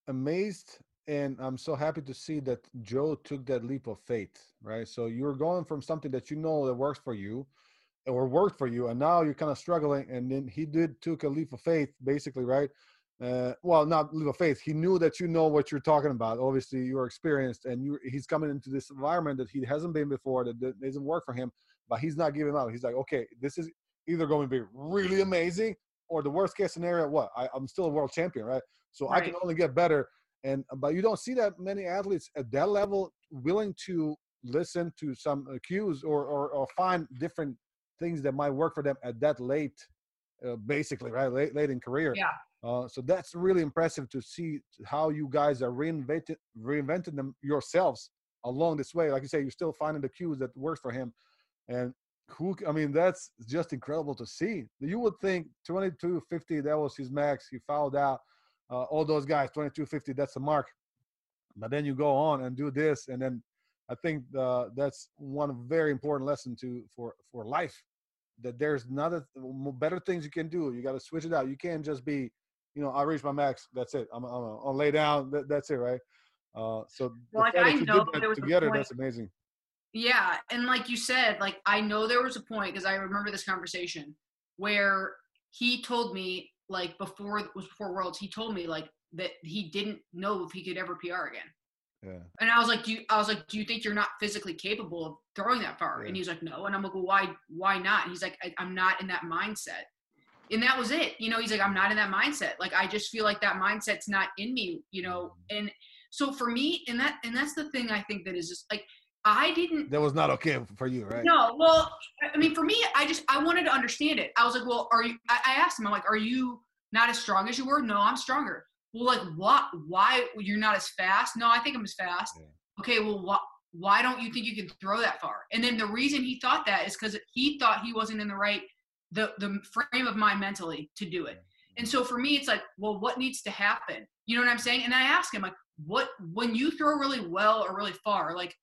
amazed. And I'm so happy to see that Joe took that leap of faith, right? So you're going from something that you know that works for you or worked for you, and now you're kind of struggling. And then he did took a leap of faith, basically, right? Uh, well, not leap of faith. He knew that you know what you're talking about. Obviously, you're experienced, and you he's coming into this environment that he hasn't been before, that, that doesn't work for him, but he's not giving up. He's like, okay, this is either going to be really amazing or the worst case scenario, what? I, I'm still a world champion, right? So right. I can only get better. And but you don't see that many athletes at that level willing to listen to some cues or, or, or find different things that might work for them at that late, uh, basically, right? Late, late in career. Yeah. Uh, so that's really impressive to see how you guys are reinvented, reinventing them yourselves along this way. Like you say, you're still finding the cues that work for him. And who, I mean, that's just incredible to see. You would think twenty-two fifty, that was his max. He fouled out. Uh, all those guys, twenty-two fifty, that's the mark. But then you go on and do this, and then I think uh, that's one very important lesson to for, for life, that there's another better things you can do. You got to switch it out. You can't just be, you know, I reached my max. That's it. I'm, I'm I'll lay down. That, that's it, right? Uh, so well, the I know that there was together, that's amazing. Yeah, and like you said, like I know there was a point because I remember this conversation where he told me. Like before it was before Worlds, he told me like that he didn't know if he could ever P R again. Yeah. And I was like, do you, I was like, do you think you're not physically capable of throwing that far? Yeah. And he's like, no. And I'm like, well, why, why not? And he's like, I, I'm not in that mindset. And that was it. You know, he's like, I'm not in that mindset. Like, I just feel like that mindset's not in me, you know? Mm-hmm. And so for me, and that, and that's the thing I think that is just like, I didn't. That was not okay for you, right? No. Well, I mean, for me, I just, I wanted to understand it. I was like, well, are you, I asked him, I'm like, are you not as strong as you were? No, I'm stronger. Well, like, what, why you're not as fast? No, I think I'm as fast. Yeah. Okay. Well, why, why don't you think you can throw that far? And then the reason he thought that is because he thought he wasn't in the right, the, the frame of mind mentally to do it. Mm-hmm. And so for me, it's like, well, what needs to happen? You know what I'm saying? And I asked him like, what, when you throw really well or really far, like,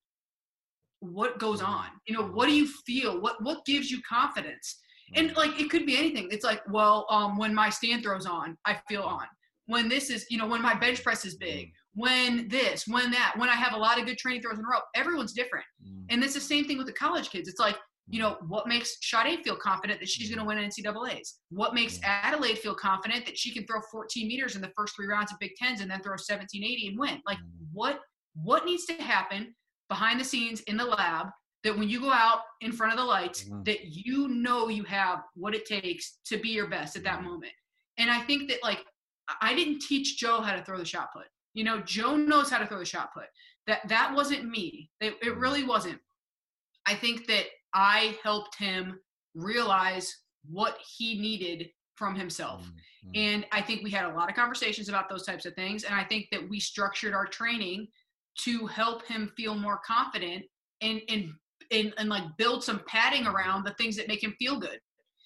what goes on, you know, what do you feel? What, what gives you confidence? And like, it could be anything. It's like, well, um, when my stand throws on, I feel on. When this is, you know, when my bench press is big, when this, when that, when I have a lot of good training throws in a row, everyone's different. And it's the same thing with the college kids. It's like, you know, what makes Shadé feel confident that she's going to win N C double A's? What makes Adelaide feel confident that she can throw fourteen meters in the first three rounds of Big Tens and then throw seventeen eighty and win? Like what, what needs to happen behind the scenes in the lab, that when you go out in front of the lights, mm-hmm. that you know you have what it takes to be your best at that moment. And I think that, like, I didn't teach Joe how to throw the shot put. You know, Joe knows how to throw the shot put. That that wasn't me. It, it really wasn't. I think that I helped him realize what he needed from himself. Mm-hmm. And I think we had a lot of conversations about those types of things. And I think that we structured our training to help him feel more confident and, and, and, and like build some padding around the things that make him feel good.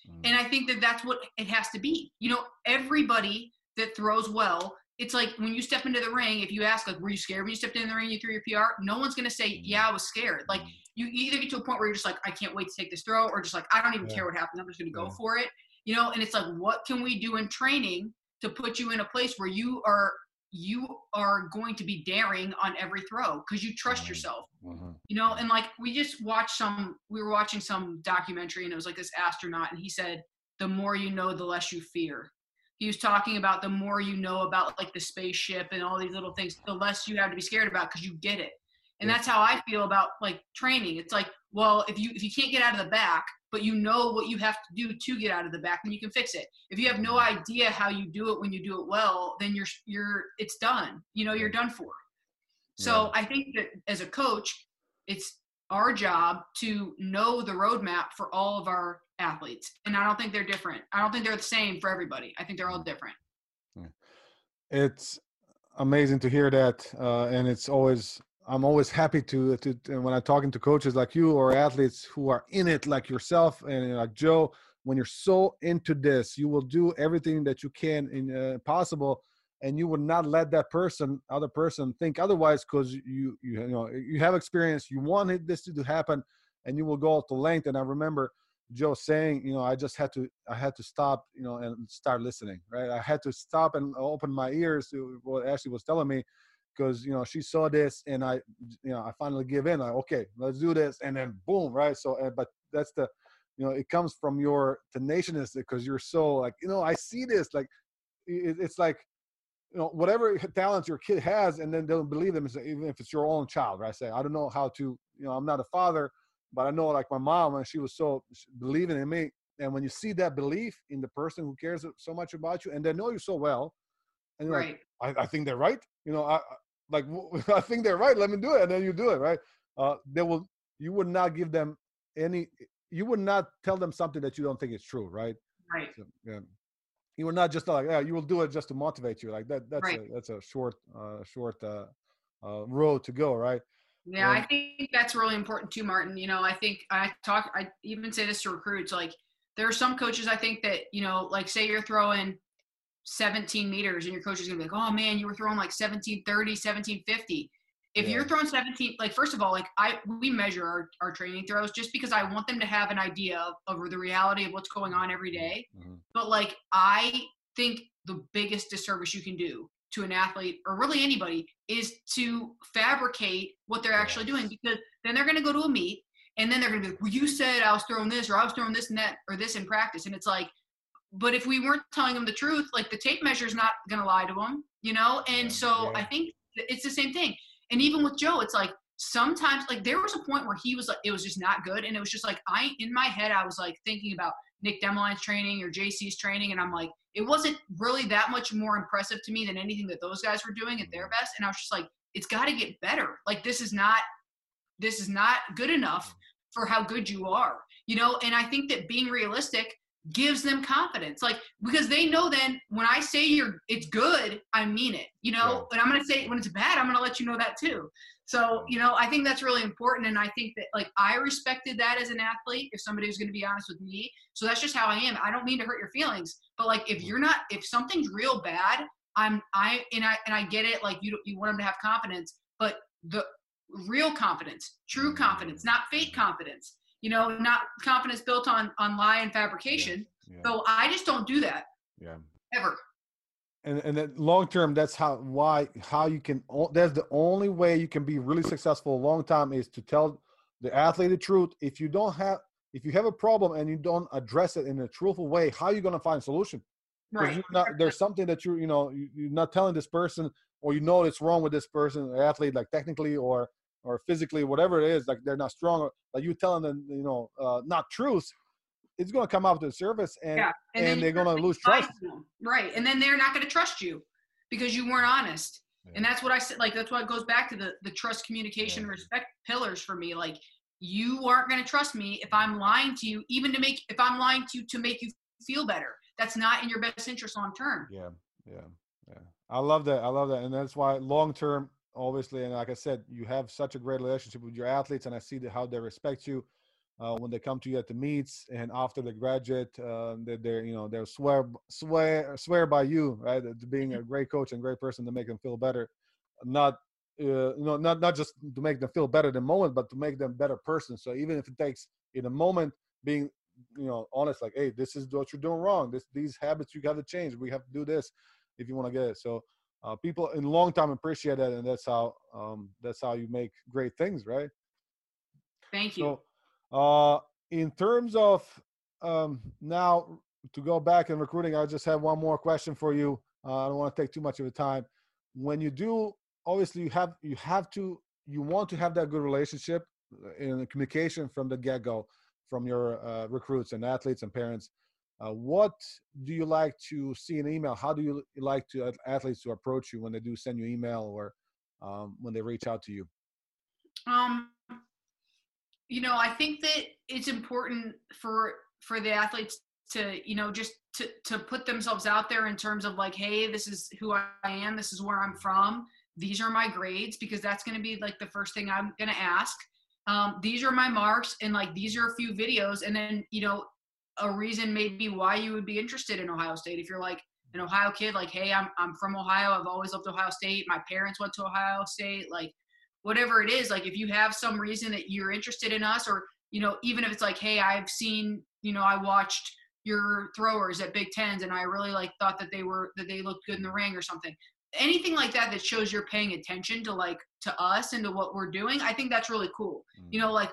Mm. And I think that that's what it has to be. You know, everybody that throws well, it's like when you step into the ring, if you ask like, were you scared when you stepped in the ring, you threw your P R? No one's going to say, yeah, I was scared. Like you either get to a point where you're just like, I can't wait to take this throw, or just like, I don't even yeah. care what happens. I'm just going to go yeah. for it. You know? And it's like, what can we do in training to put you in a place where you are, you are going to be daring on every throw because you trust mm-hmm. yourself, mm-hmm. you know? And like, we just watched some, we were watching some documentary, and it was like this astronaut, and he said, the more you know, the less you fear. He was talking about the more you know about like the spaceship and all these little things, the less you have to be scared about because you get it. And yeah. that's how I feel about like training. It's like, well, if you if you can't get out of the back, but you know what you have to do to get out of the back, then you can fix it. If you have no idea how you do it when you do it well, then you're you're it's done. You know, you're done for. So yeah. I think that as a coach, it's our job to know the roadmap for all of our athletes. And I don't think they're different. I don't think they're the same for everybody. I think they're all different. Yeah. It's amazing to hear that. Uh, and it's always, I'm always happy to, to, when I'm talking to coaches like you or athletes who are in it, like yourself and like Joe, when you're so into this, you will do everything that you can in uh, possible. And you would not let that person, other person think otherwise, because you, you, you know, you have experience, you wanted this to happen, and you will go out to length. And I remember Joe saying, you know, I just had to, I had to stop, you know, and start listening, right? I had to stop and open my ears to what Ashley was telling me, because, you know, she saw this and I, you know, I finally give in, like, okay, let's do this. And then boom, right? So, but that's the, you know, it comes from your tenaciousness, because you're so like, you know, I see this, like, it, it's like, you know, whatever talent your kid has, and then they'll believe them, even if it's your own child, right? Say, I don't know how to, you know, I'm not a father, but I know, like my mom, and she was so believing in me. And when you see that belief in the person who cares so much about you, and they know you so well, and you're right. like, I, I think they're right. You know, I like, I think they're right. Let me do it. And then you do it, right? Uh, they will, you would not give them any, you would not tell them something that you don't think is true, right? Right. So, yeah. You will not just like, yeah, you will do it just to motivate you. Like that, that's right. a, that's a short, uh, short uh, uh, road to go, right? Yeah, and I think that's really important too, Martin. You know, I think I talk, I even say this to recruits. Like, there are some coaches I think that, you know, like say you're throwing seventeen meters, and your coach is gonna be like, oh man, you were throwing like seventeen thirty, seventeen fifty. If yeah. you're throwing seventeen, like first of all, like I we measure our, our training throws just because I want them to have an idea of, of the reality of what's going on every day. Mm-hmm. But like I think the biggest disservice you can do to an athlete, or really anybody, is to fabricate what they're actually yes. doing, because then they're going to go to a meet and then they're going to be like, well, you said I was throwing this, or I was throwing this and that, or this in practice. And it's like, but if we weren't telling them the truth, like the tape measure is not going to lie to them, you know? And so yeah. I think it's the same thing. And even with Joe, it's like sometimes, like there was a point where he was like, it was just not good. And it was just like, I, in my head, I was like thinking about Nick DeMaline's training or J C's training. And I'm like, it wasn't really that much more impressive to me than anything that those guys were doing at their best. And I was just like, it's got to get better. Like, this is not, this is not good enough for how good you are, you know? And I think that being realistic gives them confidence, like, because they know then when I say you're it's good, I mean it, you know, yeah. and I'm going to say when it's bad, I'm going to let you know that too. So, you know, I think that's really important. And I think that like, I respected that as an athlete, if somebody was going to be honest with me. So that's just how I am. I don't mean to hurt your feelings, but like, if you're not, if something's real bad, I'm, I, and I, and I get it. Like you, you want them to have confidence, but the real confidence, true confidence, not fake confidence. You know, not confidence built on, on lie and fabrication. Yeah, yeah. So I just don't do that. Yeah. Ever. And and that long term, that's how why how you can that's the only way you can be really successful a long time, is to tell the athlete the truth. If you don't have if you have a problem and you don't address it in a truthful way, how are you gonna find a solution? Right. You're not, there's something that you you know you're not telling this person, or you know it's wrong with this person, athlete, like technically or or physically, whatever it is, like they're not strong, like you telling them, you know, uh, not truth, it's going to come out to the surface, and, yeah. and, and they're going to lose trust. Them. Right. And then they're not going to trust you because you weren't honest. Yeah. And that's what I said. Like, that's why it goes back to the, the trust, communication, yeah. respect pillars for me. Like, you aren't going to trust me if I'm lying to you, even to make, if I'm lying to you to make you feel better, that's not in your best interest long-term. Yeah. Yeah. Yeah. I love that. I love that. And that's why long-term, obviously, and like I said, you have such a great relationship with your athletes, and I see the, how they respect you uh, when they come to you at the meets, and after they graduate, uh, they, they're you know they'll swear swear swear by you, right? Being a great coach and great person to make them feel better, not uh, you know not not just to make them feel better in the moment, but to make them better person. So even if it takes in a moment, being you know honest, like, hey, this is what you're doing wrong. This these habits you got to change. We have to do this if you want to get it. So. Uh, people in long time appreciate that, and that's how um, that's how you make great things, right? Thank you. So, uh, in terms of um, now to go back in recruiting, I just have one more question for you. Uh, I don't want to take too much of your time. When you do, obviously you have you have to you want to have that good relationship in communication from the get-go, from your uh, recruits and athletes and parents. Uh, what do you like to see in email? How do you like to athletes to approach you when they do send you email or um, when they reach out to you? Um, you know, I think that it's important for for the athletes to, you know, just to to put themselves out there in terms of like, hey, this is who I am. This is where I'm from. These are my grades, because that's going to be like the first thing I'm going to ask. Um, these are my marks, and like, these are a few videos. And then, you know, a reason maybe why you would be interested in Ohio State. If you're like an Ohio kid, like, hey, I'm I'm from Ohio. I've always loved Ohio State. My parents went to Ohio State. Like, whatever it is, like, if you have some reason that you're interested in us, or, you know, even if it's like, hey, I've seen, you know, I watched your throwers at Big Tens and I really like thought that they were, that they looked good in the ring or something. Anything like that that shows you're paying attention to like to us and to what we're doing, I think that's really cool. Mm-hmm. You know, like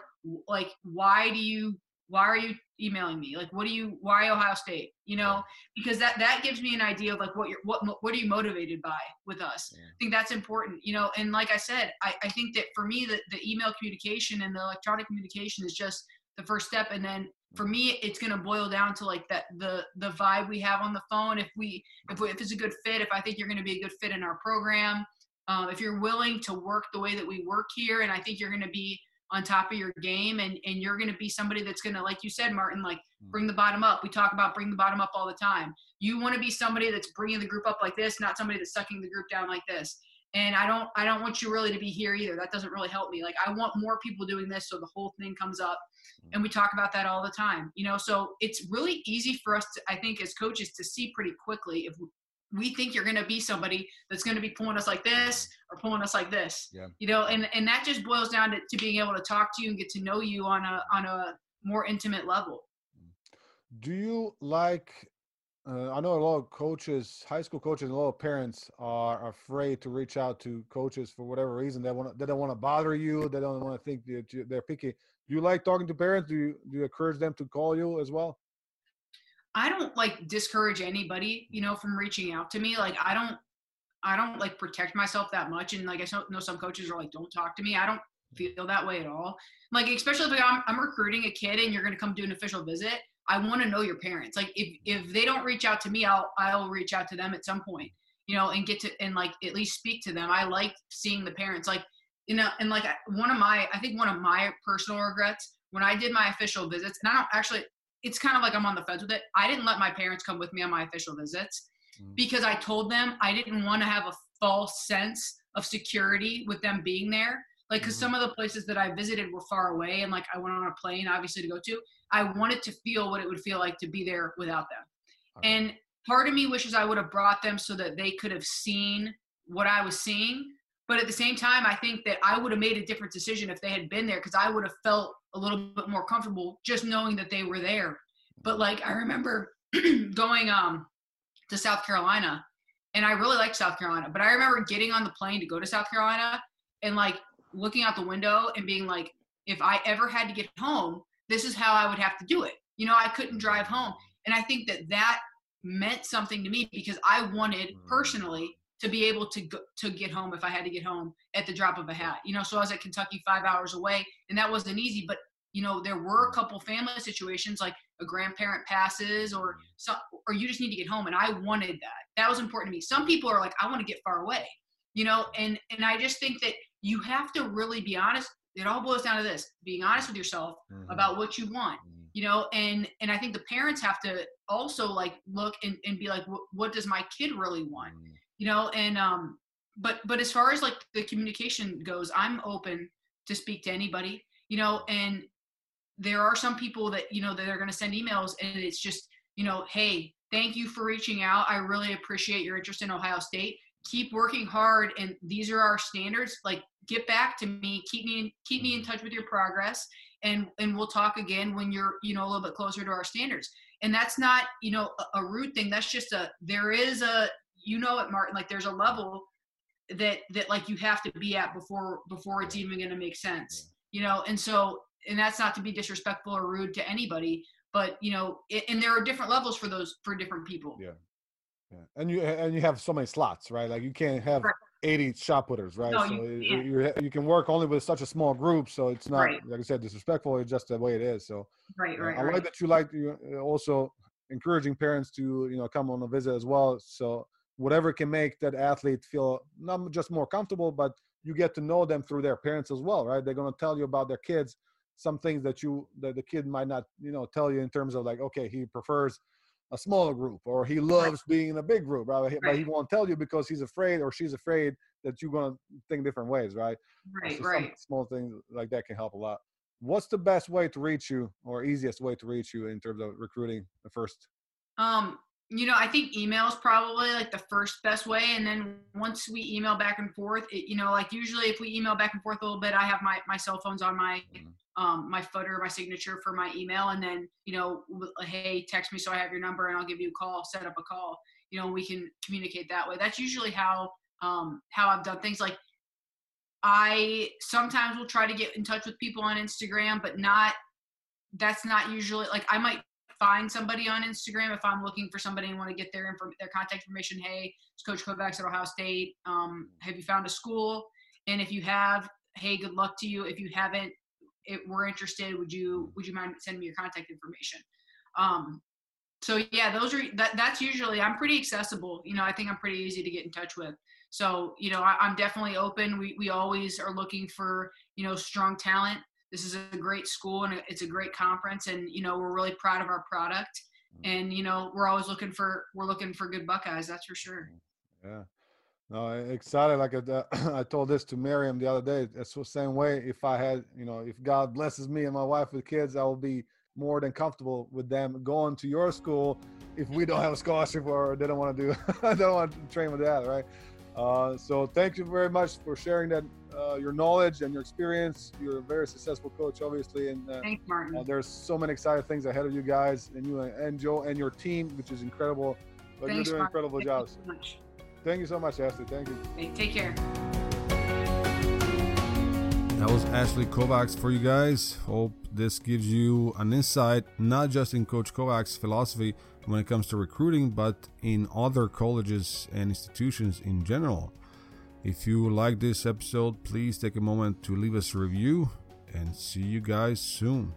like why do you why are you emailing me? Like, what do you why Ohio State? You know, yeah. because that that gives me an idea of like what you're what what are you motivated by with us? Yeah. I think that's important. You know, and like I said, I, I think that for me the, the email communication and the electronic communication is just the first step, and then for me, it's going to boil down to like that, the, the vibe we have on the phone. If we, if we, if it's a good fit, if I think you're going to be a good fit in our program, um, if you're willing to work the way that we work here, and I think you're going to be on top of your game, and, and you're going to be somebody that's going to, like you said, Martin, like bring the bottom up. We talk about bring the bottom up all the time. You want to be somebody that's bringing the group up like this, not somebody that's sucking the group down like this. And I don't, I don't want you really to be here either. That doesn't really help me. Like, I want more people doing this, so the whole thing comes up. And we talk about that all the time, you know, so it's really easy for us to, I think, as coaches, to see pretty quickly if we think you're going to be somebody that's going to be pulling us like this or pulling us like this, yeah. you know, and, and that just boils down to, to being able to talk to you and get to know you on a, on a more intimate level. Do you like, uh, I know a lot of coaches, high school coaches, a lot of parents are afraid to reach out to coaches for whatever reason. They want to, they don't want to bother you. They don't want to think that you, they're picky. Do you like talking to parents? Do you, do you encourage them to call you as well? I don't like discourage anybody, you know, from reaching out to me. Like, I don't, I don't like protect myself that much. And like, I know some coaches are like, don't talk to me. I don't feel that way at all. Like, especially if I'm, I'm recruiting a kid and you're going to come do an official visit, I want to know your parents. Like, if, if they don't reach out to me, I'll, I'll reach out to them at some point, you know, and get to, and like, at least speak to them. I like seeing the parents. Like, you know, and like one of my, I think one of my personal regrets when I did my official visits, and I don't actually, it's kind of like I'm on the fence with it. I didn't let my parents come with me on my official visits mm. because I told them I didn't want to have a false sense of security with them being there. Like, cause mm. some of the places that I visited were far away, and like I went on a plane obviously to go to, I wanted to feel what it would feel like to be there without them. Okay. And part of me wishes I would have brought them so that they could have seen what I was seeing. But at the same time, I think that I would have made a different decision if they had been there, because I would have felt a little bit more comfortable just knowing that they were there. But like, I remember going um, to South Carolina, and I really liked South Carolina, but I remember getting on the plane to go to South Carolina and like looking out the window and being like, if I ever had to get home, this is how I would have to do it. You know, I couldn't drive home. And I think that that meant something to me, because I wanted personally to be able to go, to get home if I had to get home at the drop of a hat, you know. So I was at Kentucky five hours away, and that wasn't easy. But you know, there were a couple family situations, like a grandparent passes, or so, or you just need to get home. And I wanted that. That was important to me. Some people are like, I want to get far away, you know. And and I just think that you have to really be honest. It all boils down to this: being honest with yourself mm-hmm. about what you want, mm-hmm. you know. And and I think the parents have to also like look and, and be like, what does my kid really want? Mm-hmm. You know, and, um, but, but as far as like the communication goes, I'm open to speak to anybody, you know, and there are some people that, you know, that are going to send emails and it's just, you know, hey, thank you for reaching out. I really appreciate your interest in Ohio State. Keep working hard. And these are our standards. Like, get back to me, keep me, keep me in touch with your progress. And, and we'll talk again when you're, you know, a little bit closer to our standards. And that's not, you know, a, a rude thing. That's just a, there is a, you know it, Martin, like there's a level that, that like you have to be at before, before it's even going to make sense, yeah. you know? And so, and that's not to be disrespectful or rude to anybody, but you know, it, and there are different levels for those, for different people. Yeah. yeah. And you, and you have so many slots, right? Like you can't have right. eighty shot putters, right? No, so you, yeah. you, you can work only with such a small group. So it's not, right. like I said, disrespectful. It's just the way it is. So right, right, uh, I right. like that you like you also encouraging parents to, you know, come on a visit as well. So whatever can make that athlete feel not just more comfortable, but you get to know them through their parents as well, right? They're going to tell you about their kids, some things that you, that the kid might not, you know, tell you in terms of like, okay, he prefers a smaller group, or he loves being in a big group, right? Right. But he won't tell you because he's afraid, or she's afraid that you're going to think different ways, right? Right, so right. Small things like that can help a lot. What's the best way to reach you, or easiest way to reach you in terms of recruiting the first? Um, you know, I think email is probably like the first best way. And then once we email back and forth, it, you know, like usually if we email back and forth a little bit, I have my, my cell phones on my, mm-hmm. um, my footer, my signature for my email. And then, you know, hey, text me so I have your number and I'll give you a call, set up a call, you know, we can communicate that way. That's usually how, um, how I've done things. Like, I sometimes will try to get in touch with people on Instagram, but not, that's not usually, like, I might find somebody on Instagram if I'm looking for somebody and want to get their inform their contact information. Hey, it's Coach Kovacs at Ohio State. Um, have you found a school? And if you have, hey, good luck to you. If you haven't, if we're interested, would you, would you mind sending me your contact information? Um, so yeah, those are, that, that's usually, I'm pretty accessible. You know, I think I'm pretty easy to get in touch with. So, you know, I, I'm definitely open. We, we always are looking for, you know, strong talent. This is a great school and it's a great conference, and, you know, we're really proud of our product, and, you know, we're always looking for, we're looking for good Buckeyes. That's for sure. Yeah. No, excited. Like I, I told this to Miriam the other day, it's the same way. If I had, you know, if God blesses me and my wife with kids, I will be more than comfortable with them going to your school. If we don't have a scholarship, or they don't want to do, they don't want to train with that. Right. Uh, so thank you very much for sharing that, uh, your knowledge and your experience. You're a very successful coach, obviously. And uh, thanks, Martin. Uh, there's so many exciting things ahead of you guys, and you and Joe and your team, which is incredible. But thanks, you're doing Martin. Incredible jobs. Thank you so much. Thank you so much, Ashley. Thank you. Hey, take care. That was Ashley Kovacs for you guys. Hope this gives you an insight, not just in Coach Kovacs' philosophy when it comes to recruiting, but in other colleges and institutions in general. If you like this episode, please take a moment to leave us a review, and see you guys soon.